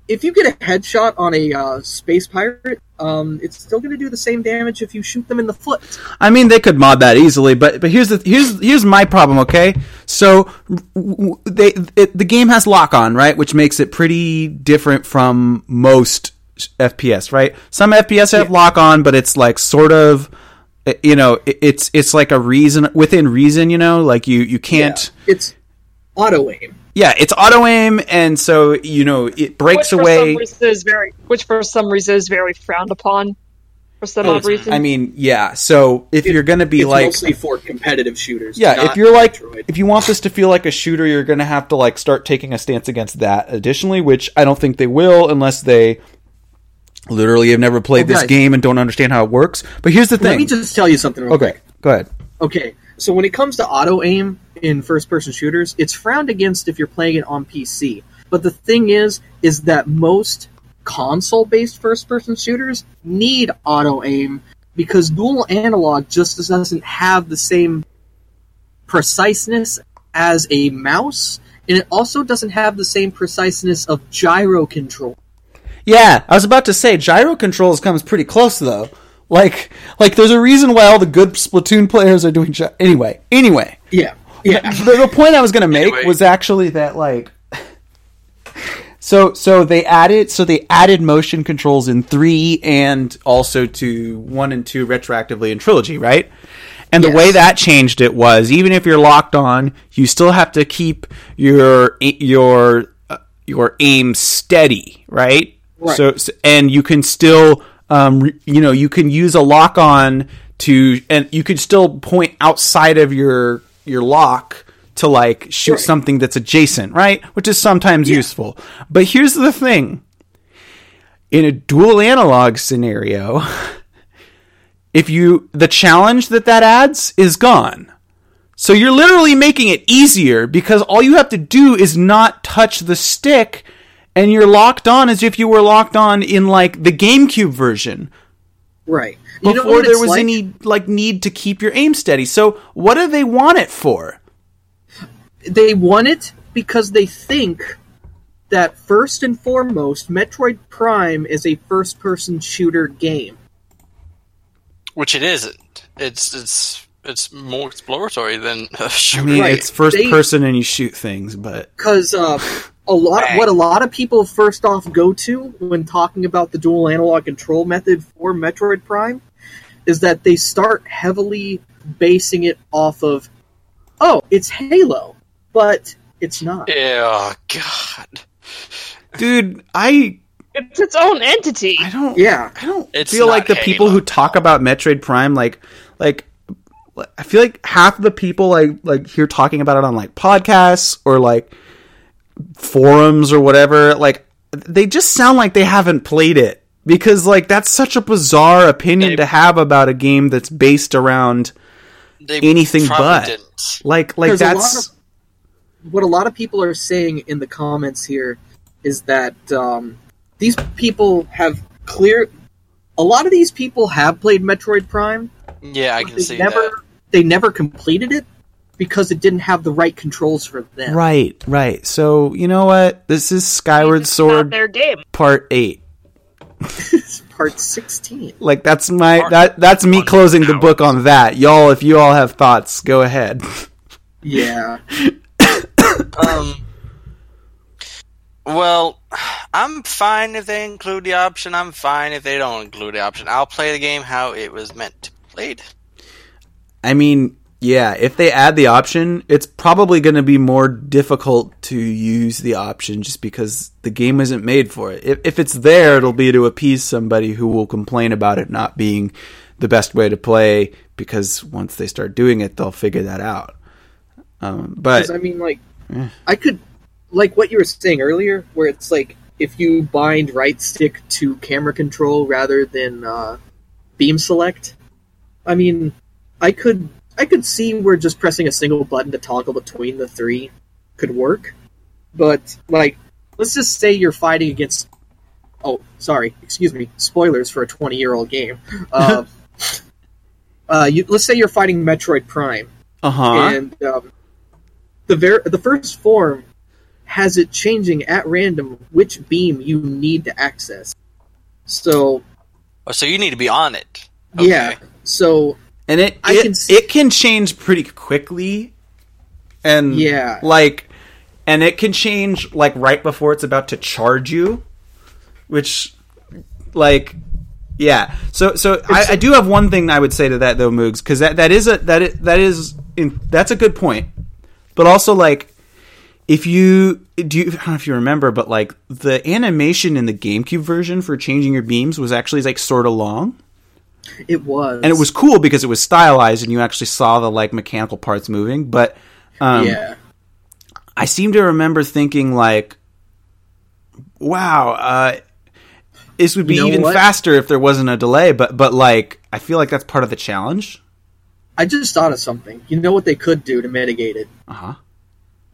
If you get a headshot on a space pirate, it's still going to do the same damage if you shoot them in the foot. I mean, they could mod that easily, but here's my problem. Okay, so the game has lock on, right, which makes it pretty different from most FPS, right? Some FPS have lock on, but it's like sort of, you know, it's like a reason within reason, you know, like you can't. Yeah, it's auto aim. Yeah, it's auto aim, and so you know it breaks away. Which for some reason is very frowned upon. For some odd reason, I mean, yeah. So if you're going to be like, mostly for competitive shooters. Yeah, if you're like, Metroid. If you want this to feel like a shooter, you're going to have to like start taking a stance against that. Additionally, which I don't think they will, unless they literally have never played this game and don't understand how it works. But here's the thing. Let me just tell you something real quick. Go ahead. Okay. So when it comes to auto aim in first-person shooters, it's frowned against if you're playing it on PC. But the thing is that most console-based first-person shooters need auto aim because dual analog just doesn't have the same preciseness as a mouse, and it also doesn't have the same preciseness of gyro control. Yeah, I was about to say gyro controls comes pretty close though. Like, there's a reason why all the good Splatoon players are doing... Anyway. Yeah. The point I was going to make was actually that, like... So they added motion controls in 3 and also to 1 and 2 retroactively in Trilogy, right? And the way that changed it was, even if you're locked on, you still have to keep your aim steady, right? So and you can still... you know, you can use a lock on to, and you could still point outside of your lock to like shoot something that's adjacent, right? Which is sometimes useful. But here's the thing: in a dual analog scenario, if the challenge that adds is gone. So you're literally making it easier because all you have to do is not touch the stick. And you're locked on as if you were locked on in, like, the GameCube version. Right. Before there was any, like, need to keep your aim steady. So what do they want it for? They want it because they think that, first and foremost, Metroid Prime is a first-person shooter game. Which it isn't. It's more exploratory than a shooter. I mean, it's first-person and you shoot things, but... Because, what a lot of people first off go to when talking about the dual analog control method for Metroid Prime is that they start heavily basing it off of, oh, it's Halo, but it's not. Oh, God. Dude, it's its own entity. I don't feel like the Halo. People who talk about Metroid Prime, like, I feel like half the people like here talking about it on like podcasts or like forums or whatever, like they just sound like they haven't played it because like that's such a bizarre opinion to have about a game that's based around anything but didn't. Like that's what a lot of people are saying in the comments here is that these people have a lot of these people have played Metroid Prime. Yeah, I can see that. They never completed it. Because it didn't have the right controls for them. Right. So, you know what? This is Skyward Sword Part 8. Part 16. Like, that's that's me closing the book on that. Y'all, if you all have thoughts, go ahead. Yeah. Well, I'm fine if they include the option. I'm fine if they don't include the option. I'll play the game how it was meant to be played. I mean, yeah, if they add the option, it's probably going to be more difficult to use the option just because the game isn't made for it. If it's there, it'll be to appease somebody who will complain about it not being the best way to play, because once they start doing it, they'll figure that out. But I mean, like, I could... Like what you were saying earlier, where it's like if you bind right stick to camera control rather than beam select. I mean, I could see where just pressing a single button to toggle between the three could work, but like let's just say you're fighting against. Oh, sorry, excuse me. Spoilers for a 20-year-old game. Let's say you're fighting Metroid Prime, and the first form has it changing at random which beam you need to access. So you need to be on it. Okay. Yeah. So and it can change pretty quickly, and yeah, like, and it can change like right before it's about to charge you, which like yeah. So I do have one thing I would say to that though, Moogs, because that's a good point, but also like. I don't know if you remember, but like the animation in the GameCube version for changing your beams was actually like sort of long. It was, and it was cool because it was stylized and you actually saw the like mechanical parts moving. But yeah, I seem to remember thinking like, "Wow, this would be even faster if there wasn't a delay." But like, I feel like that's part of the challenge. I just thought of something. You know what they could do to mitigate it?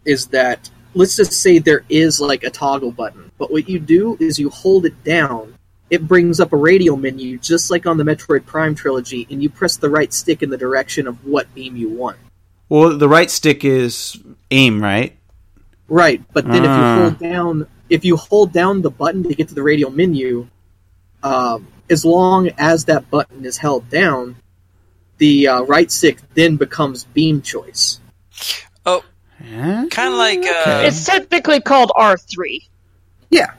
Is that, let's just say there is like a toggle button, but what you do is you hold it down, it brings up a radial menu just like on the Metroid Prime trilogy, and you press the right stick in the direction of what beam you want. Well, the right stick is aim, right? Right, but then if you hold down the button to get to the radial menu, as long as that button is held down, the right stick then becomes beam choice. Oh, kind of like... it's technically called R3. Yeah.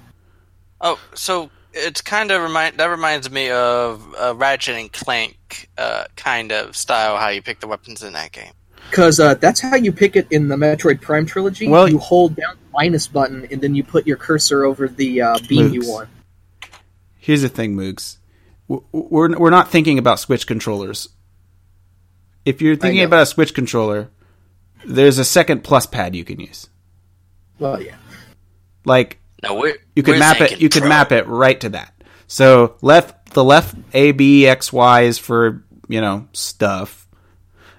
Oh, so it's kind of... That reminds me of Ratchet and Clank kind of style, how you pick the weapons in that game. Because that's how you pick it in the Metroid Prime trilogy. Well, you hold down the minus button, and then you put your cursor over the beam you want. Here's the thing, Moogs. We're not thinking about Switch controllers. If you're thinking about a Switch controller... There's a second plus pad you can use. Well, yeah. Like, you could map it. You could map it right to that. So the left A, B, X, Y is for stuff. Yeah.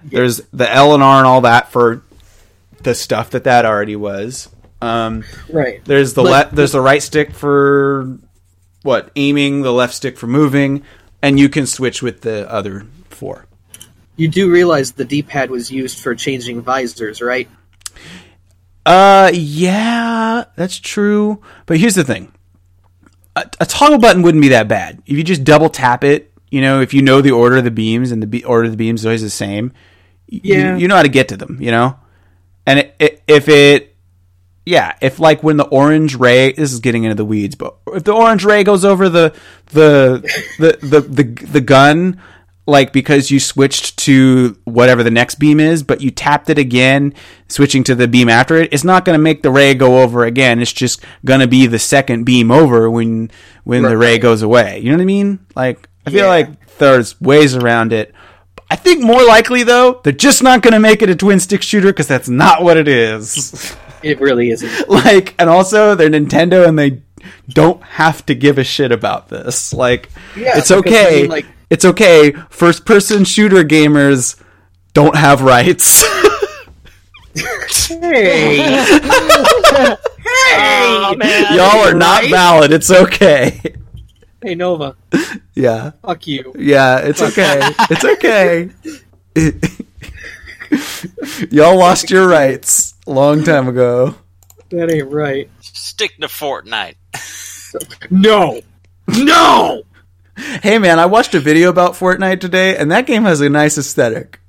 There's the L and R and all that for the stuff that already was. Right. There's there's the right stick for aiming. The left stick for moving, and you can switch with the other four. You do realize the D-pad was used for changing visors, right? Yeah, that's true. But here's the thing. A toggle button wouldn't be that bad. If you just double tap it, if you know the order of the beams, and the order of the beams is always the same, you know how to get to them, And if like when the orange ray, this is getting into the weeds, but if the orange ray goes over the gun... Like, because you switched to whatever the next beam is, but you tapped it again, switching to the beam after it, it's not going to make the ray go over again. It's just going to be the second beam over when the ray goes away. You know what I mean? Like, I feel like there's ways around it. I think more likely, though, they're just not going to make it a twin-stick shooter because that's not what it is. It really isn't. Like, and also, they're Nintendo, and they don't have to give a shit about this. Like, it's okay. I mean, like... It's okay, first-person shooter gamers don't have rights. Hey! Oh, man. Y'all are not valid, it's okay. Hey, Nova. Yeah. Fuck you. Yeah, it's okay. It's okay. Y'all lost your rights a long time ago. That ain't right. Stick to Fortnite. No! No! Hey man, I watched a video about Fortnite today, and that game has a nice aesthetic.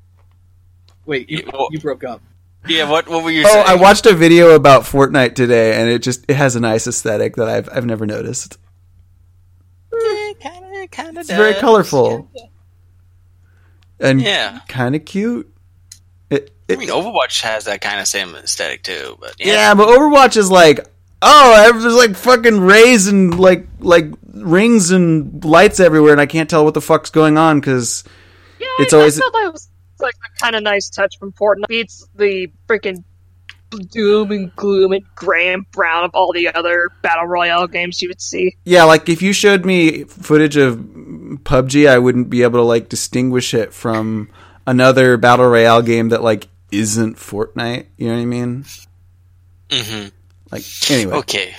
Wait, you broke up. Yeah, what were you saying? Oh, I watched a video about Fortnite today, and it has a nice aesthetic that I've never noticed. Yeah, kind of. It's very colorful. Yeah. And kind of cute. I mean, Overwatch has that kind of same aesthetic too, but yeah, but Overwatch is like, oh, there's like fucking rays and like rings and lights everywhere, and I can't tell what the fuck's going on because it's always. I thought that was like a kind of nice touch from Fortnite. It's the freaking doom and gloom and gray and brown of all the other battle royale games you would see. Yeah, like if you showed me footage of PUBG, I wouldn't be able to like distinguish it from another battle royale game that like isn't Fortnite. You know what I mean? Mm-hmm. Like, anyway. Okay.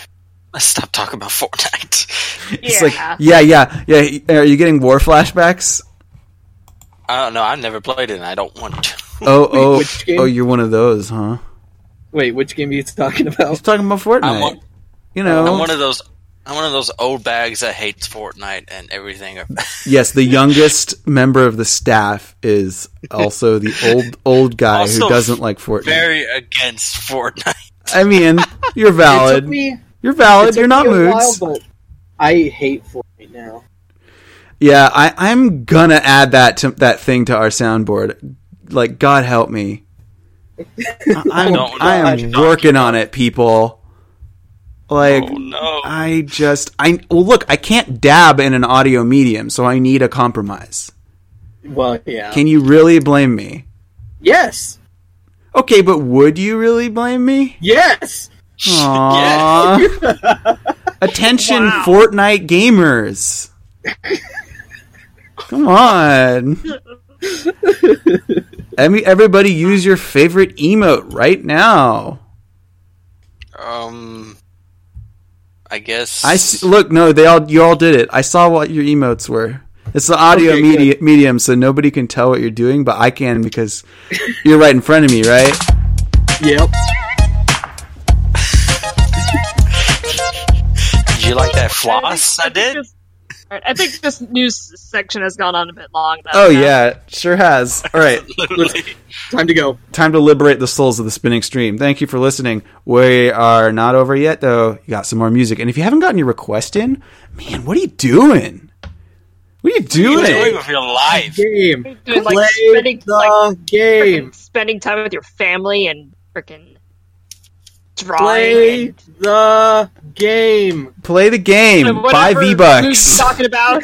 Let's stop talking about Fortnite. It's like, yeah. Are you getting war flashbacks? I don't know. I've never played it and I don't want to. Wait, you're one of those, huh? Wait, which game are you talking about? He's talking about Fortnite. I'm one of those old bags that hates Fortnite and everything. Yes, the youngest member of the staff is also the old guy also who doesn't like Fortnite. Very against Fortnite. I mean, you're valid. You're valid. You're not moods. I hate Fortnite now. Yeah, I'm gonna add that thing to our soundboard. Like, God help me. I am working on it, people. Like, oh, no. I can't dab in an audio medium, so I need a compromise. Well, yeah. Can you really blame me? Yes. Okay, but would you really blame me? Yes. Aww. Yes. Attention, Fortnite gamers. Come on. Everybody use your favorite emote right now. I guess. You all did it. I saw what your emotes were. It's the audio medium, so nobody can tell what you're doing, but I can because you're right in front of me, right? Yep. Did you like that floss? I did. I think this news section has gone on a bit long. Yeah, it sure has. All right. Time to go. Time to liberate the souls of the spinning stream. Thank you for listening. We are not over yet, though. You got some more music. And if you haven't gotten your request in, man, what are you doing? What are you doing with your life? Game. Dude, like, Play the game. Spending time with your family and freaking drawing. The game. Play the game. Buy V-Bucks. Who's talking about?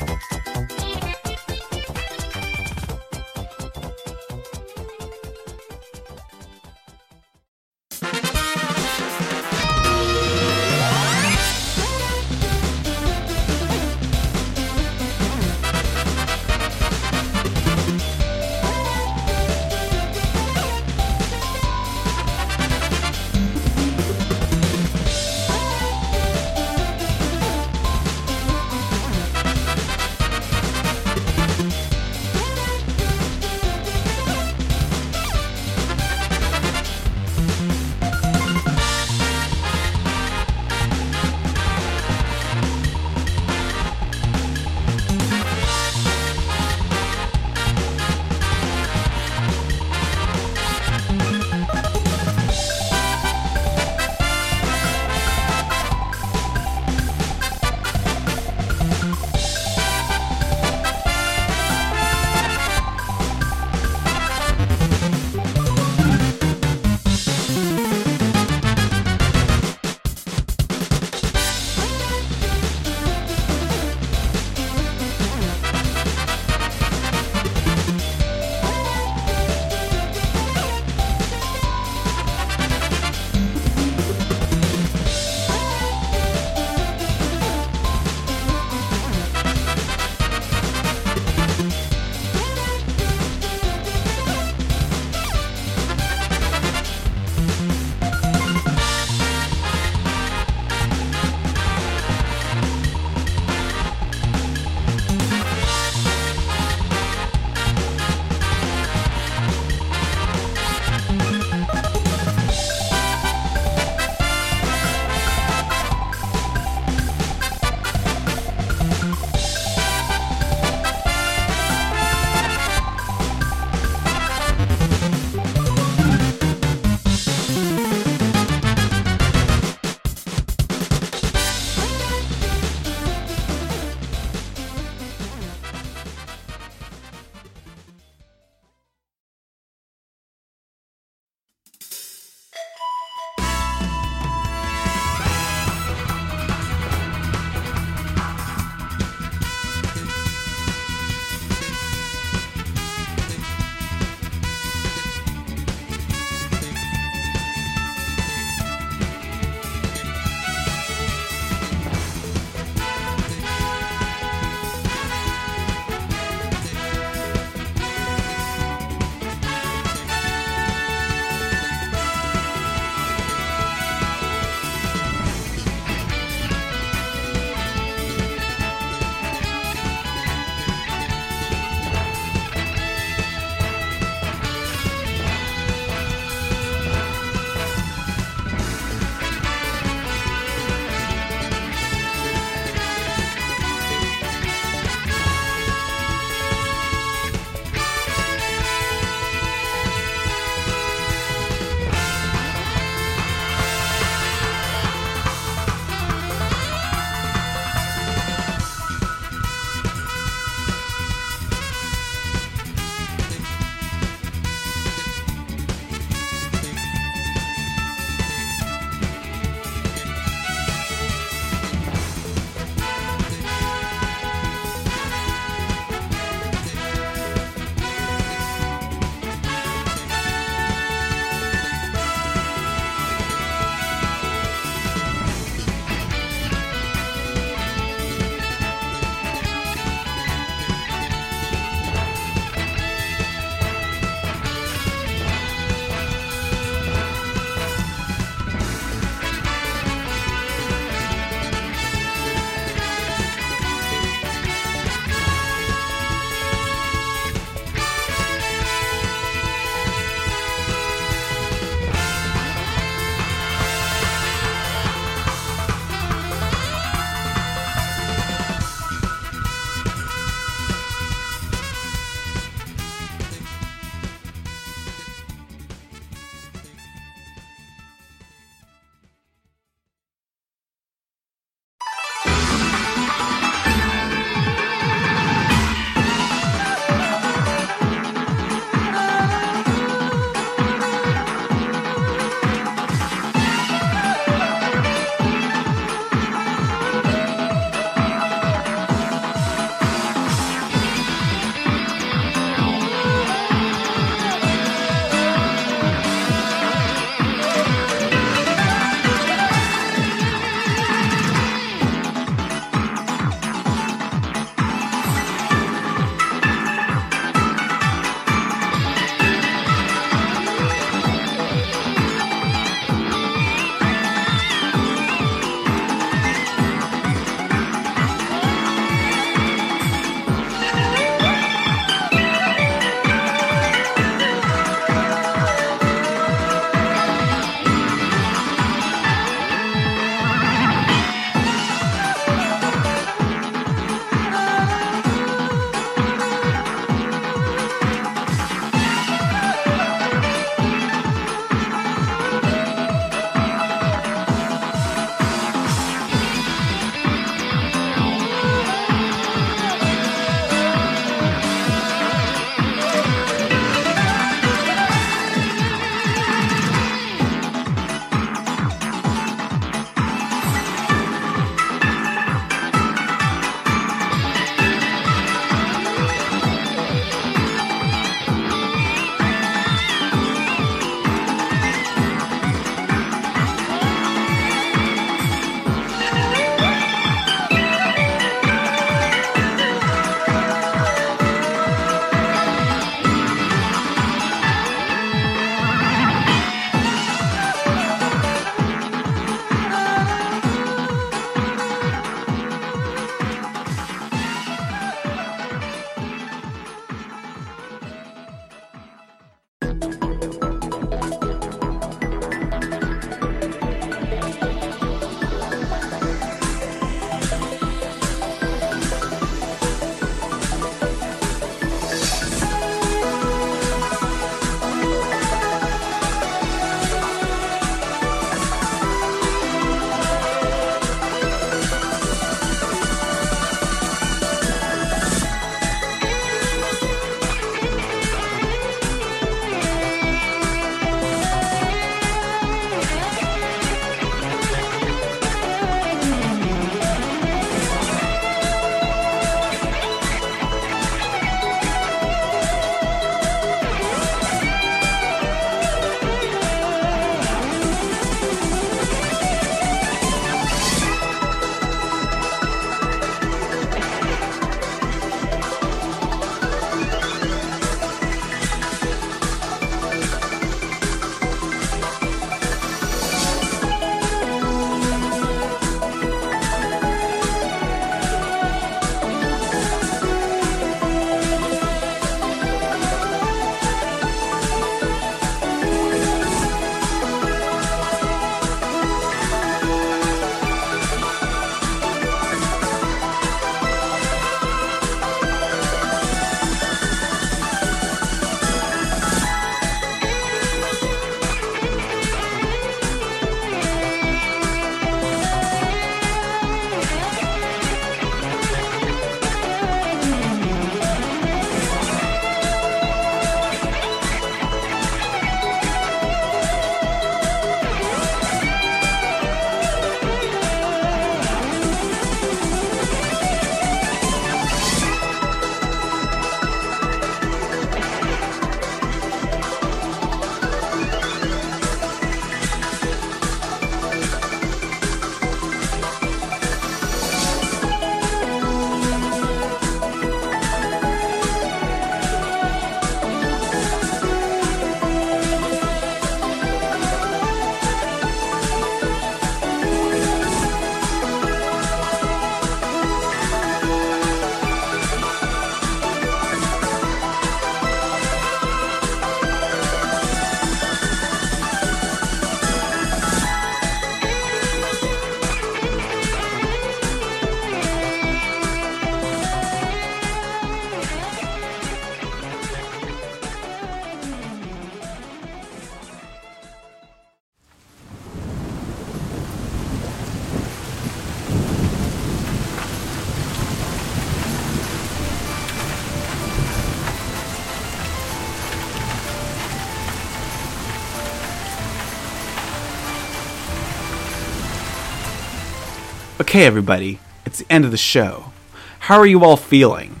Okay, everybody, it's the end of the show. How are you all feeling?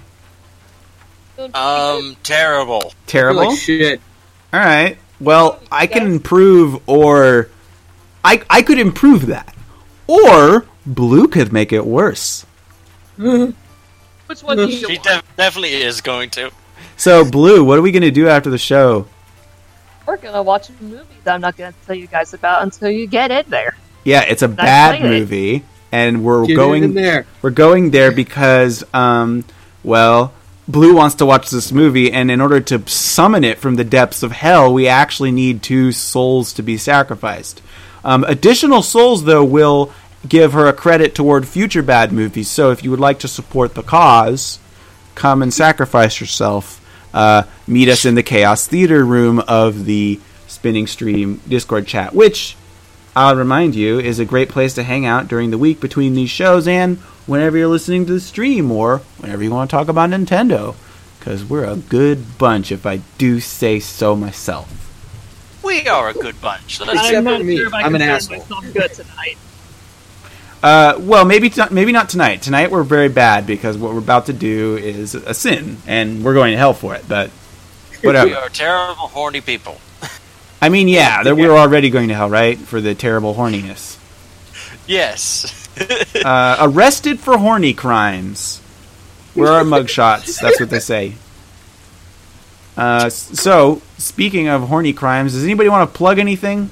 Terrible. Terrible? I feel like shit. All right. Well, I can improve, or I could improve that, or Blue could make it worse. Which one do you want? She definitely is going to. So, Blue, what are we going to do after the show? We're going to watch a movie that I'm not going to tell you guys about until you get in there. Yeah, it's a bad movie, and we're going there because, well, Blue wants to watch this movie, and in order to summon it from the depths of hell, we actually need 2 souls to be sacrificed. Additional souls, though, will give her a credit toward future bad movies, so if you would like to support the cause, come and sacrifice yourself. Meet us in the Chaos Theater room of the Spinning Stream Discord chat, which, I'll remind you, is a great place to hang out during the week between these shows and whenever you're listening to the stream or whenever you want to talk about Nintendo, because we're a good bunch, if I do say so myself. We are a good bunch. I'm not me. I'm an asshole. Good tonight. Well, maybe not tonight. Tonight we're very bad because what we're about to do is a sin, and we're going to hell for it, but whatever. We are terrible, horny people. I mean, yeah, we're already going to hell, right? For the terrible horniness. Yes. Arrested for horny crimes. Where are mugshots? That's what they say. So, speaking of horny crimes, does anybody want to plug anything?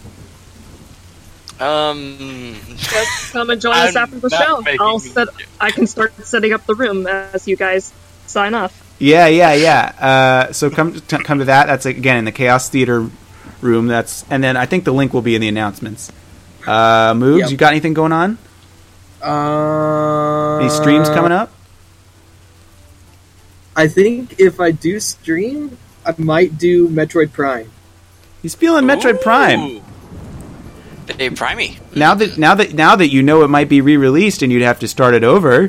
Let's come and join us after the show. I can start setting up the room as you guys sign off. Yeah. So come to that. That's again in the Chaos Theater room. And then I think the link will be in the announcements. Moogs, you got anything going on? Any streams coming up? I think if I do stream, I might do Metroid Prime. He's feeling Metroid Prime. Hey, Primey. Now that you know it might be re-released and you'd have to start it over,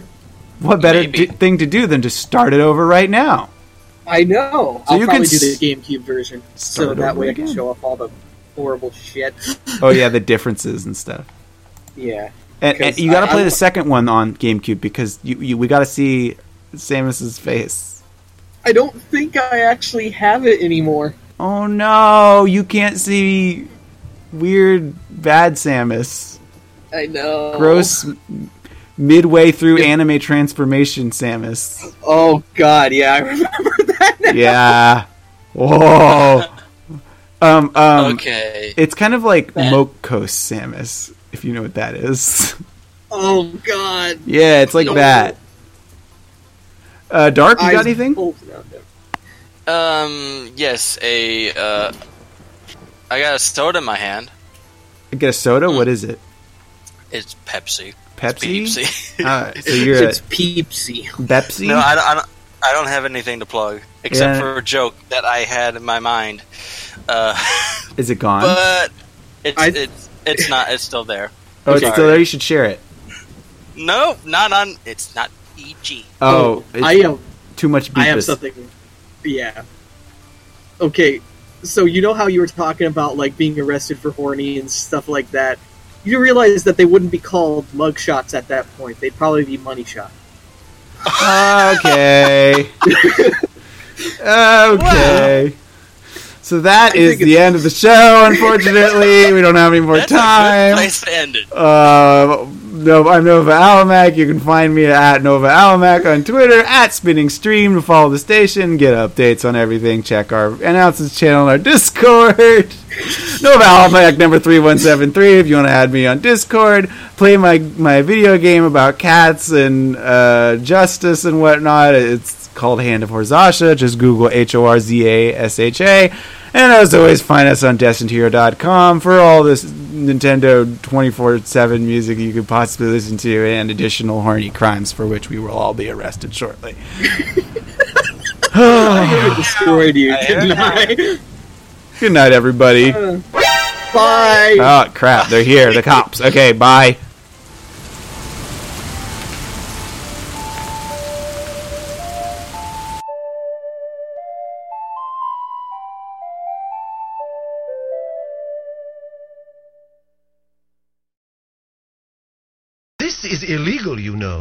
what better thing to do than to start it over right now? I know. So I'll probably do the GameCube version, so that way I can show off all the horrible shit. Oh yeah, the differences and stuff. Yeah. And you got to play the second one on GameCube because we got to see Samus's face. I don't think I actually have it anymore. Oh no, you can't see weird, bad Samus. I know. Gross, midway through anime transformation Samus. Oh, God, yeah, I remember that now. Yeah. Whoa. Okay. It's kind of like Mokos Samus, if you know what that is. Oh, God. Yeah, it's like that. Dark, you got anything? Yes, I got a soda in my hand. I get a soda? What is it? It's Pepsi. Pepsi? So it's Pepsi. Pepsi? No, I don't have anything to plug, except for a joke that I had in my mind. Is it gone? But it's not. It's still there. Oh, it's still there? You should share it. No, it's not EG. Oh, too much beepus. I have something. Yeah. Okay. So you know how you were talking about like being arrested for horny and stuff like that? You realize that they wouldn't be called mug shots at that point. They'd probably be money shot. Okay. Wow. So that is the end of the show, unfortunately. We don't have any more time. That's a good place to end it. No, I'm Nova Alamac. You can find me at Nova Alamac on Twitter, at Spinning Stream to follow the station, get updates on everything, check our announcements channel on our Discord. Nova Alamac number 3173 if you want to add me on Discord. Play my video game about cats and justice and whatnot. It's called Hand of Horzasha. Just Google Horzasha. And as always, find us on DestinedHero.com for all this Nintendo 24/7 music you could possibly listen to and additional horny crimes for which we will all be arrested shortly. I have destroyed you. Good night. Good night, everybody. Bye. Oh, crap. They're here. The cops. Okay, bye. is illegal, you know.